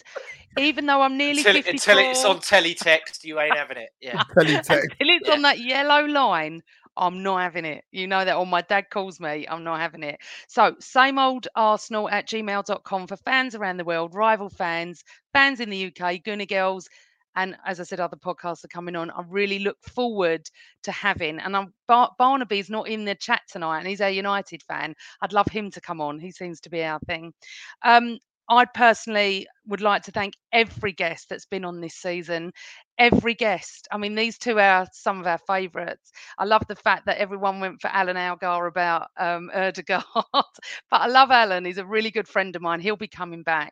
even though I'm nearly 54. Until it's on teletext, you ain't having it. Yeah, teletext. Until it's on that yellow line, I'm not having it. You know that, or my dad calls me, I'm not having it. So sameoldarsenal@gmail.com for fans around the world, rival fans, fans in the UK, Gooner Girls. And as I said, other podcasts are coming on. I really look forward to having. And Barnaby's not in the chat tonight, and he's a United fan. I'd love him to come on. He seems to be our thing. I personally would like to thank every guest that's been on this season. Every guest. I mean, these two are some of our favourites. I love the fact that everyone went for Alan Algar about Ødegaard. But I love Alan. He's a really good friend of mine. He'll be coming back.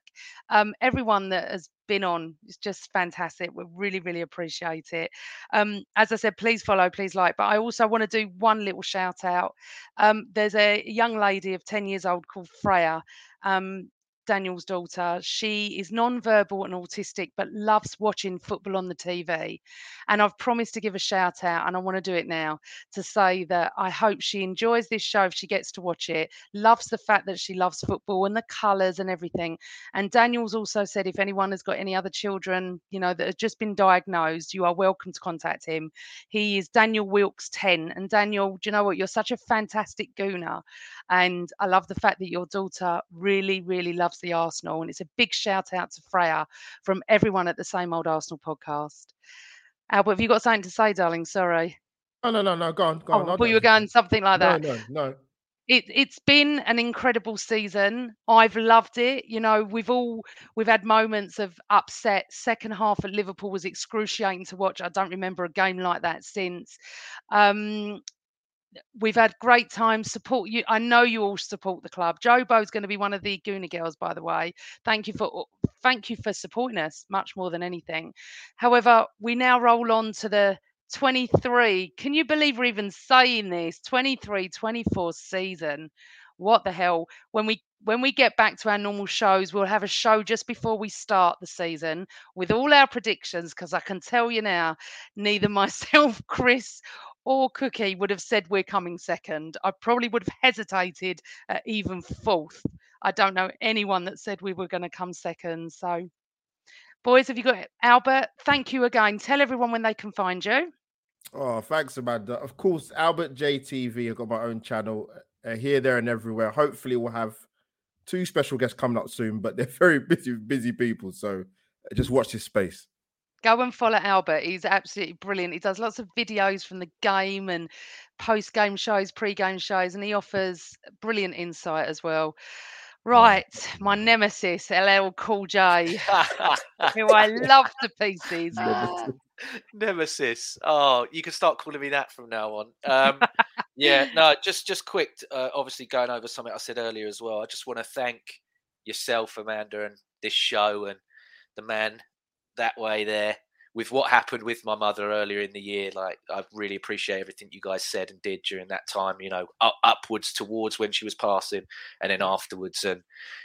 Everyone that has been on is just fantastic. We really, really appreciate it. As I said, please follow, please like. But I also want to do one little shout out. There's a young lady of 10 years old called Freya. Daniel's daughter. She is non-verbal and autistic, but loves watching football on the TV. And I've promised to give a shout out, and I want to do it now, to say that I hope she enjoys this show if she gets to watch it, loves the fact that she loves football and the colours and everything. And Daniel's also said if anyone has got any other children, you know, that have just been diagnosed, you are welcome to contact him. He is Daniel Wilkes 10. And Daniel, do you know what? You're such a fantastic Gooner. And I love the fact that your daughter really, really loves the Arsenal, and it's a big shout out to Freya from everyone at the Same Old Arsenal podcast. Albert, have you got something to say, darling? Sorry. No. Go on. I thought you were going something like that. No. It's been an incredible season. I've loved it. You know, we've had moments of upset. Second half at Liverpool was excruciating to watch. I don't remember a game like that since. We've had great time. Support you. I know you all support the club. Jobo's going to be one of the Gooner Girls, by the way. Thank you for supporting us much more than anything. However, we now roll on to the 23. Can you believe we're even saying this? 23-24 season. What the hell? When we get back to our normal shows, we'll have a show just before we start the season with all our predictions, because I can tell you now, neither myself, Chris, or Cookie would have said we're coming second. I probably would have hesitated at even fourth. I don't know anyone that said we were going to come second. So, boys, have you got it? Albert, thank you again. Tell everyone when they can find you. Oh, thanks, Amanda. Of course, Albert JTV. I've got my own channel here, there and everywhere. Hopefully we'll have two special guests coming up soon, but they're very busy people. So just watch this space. Go and follow Albert. He's absolutely brilliant. He does lots of videos from the game and post-game shows, pre-game shows, and he offers brilliant insight as well. Right, my nemesis, LL Cool J, who I love to pieces. Nemesis. Oh, you can start calling me that from now on. Just quick. Obviously, going over something I said earlier as well, I just want to thank yourself, Amanda, and this show and the man that way there with what happened with my mother earlier in the year. Like, I really appreciate everything you guys said and did during that time, you know, upwards towards when she was passing and then afterwards. And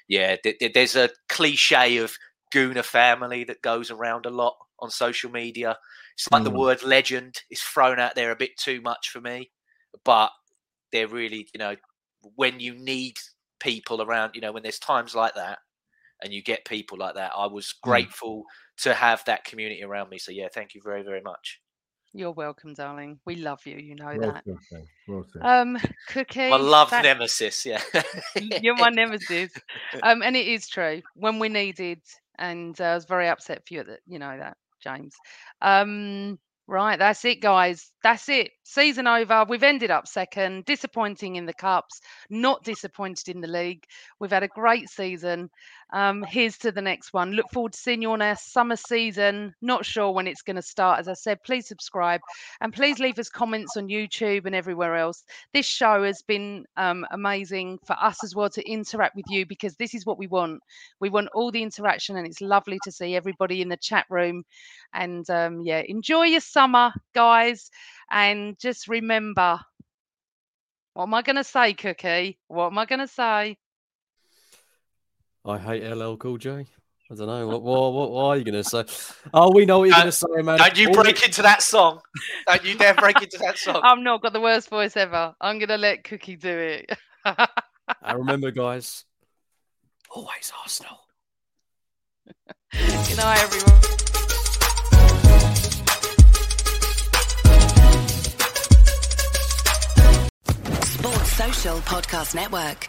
yeah, there's a cliche of Gooner family that goes around a lot on social media. It's like the word legend is thrown out there a bit too much for me, but they're really, you know, when you need people around, you know, when there's times like that and you get people like that, I was grateful to have that community around me. So yeah, thank you very, very much. You're welcome, darling. We love you. You know well that. Said, well said. Cookie. I love that... nemesis. Yeah. You're my nemesis. And it is true. When we needed, and I was very upset for you that you know that, James. Right, that's it, guys. That's it. Season over. We've ended up second. Disappointing in the cups. Not disappointed in the league. We've had a great season. Here's to the next one. Look forward to seeing you on our summer season. Not sure when it's going to start. As I said, please subscribe and please leave us comments on YouTube and everywhere else. This show has been amazing for us as well to interact with you, because this is what we want. We want all the interaction, and it's lovely to see everybody in the chat room. And yeah, enjoy your summer, guys. And just remember, what am I going to say, Cookie? What am I going to say? I hate LL Cool J. I don't know. What are you going to say? Oh, we know what you're going to say, man. Don't you break into that song. Don't you dare break into that song. I've not got the worst voice ever. I'm going to let Cookie do it. I remember, guys, always Arsenal. Good night, everyone. Sports Social Podcast Network.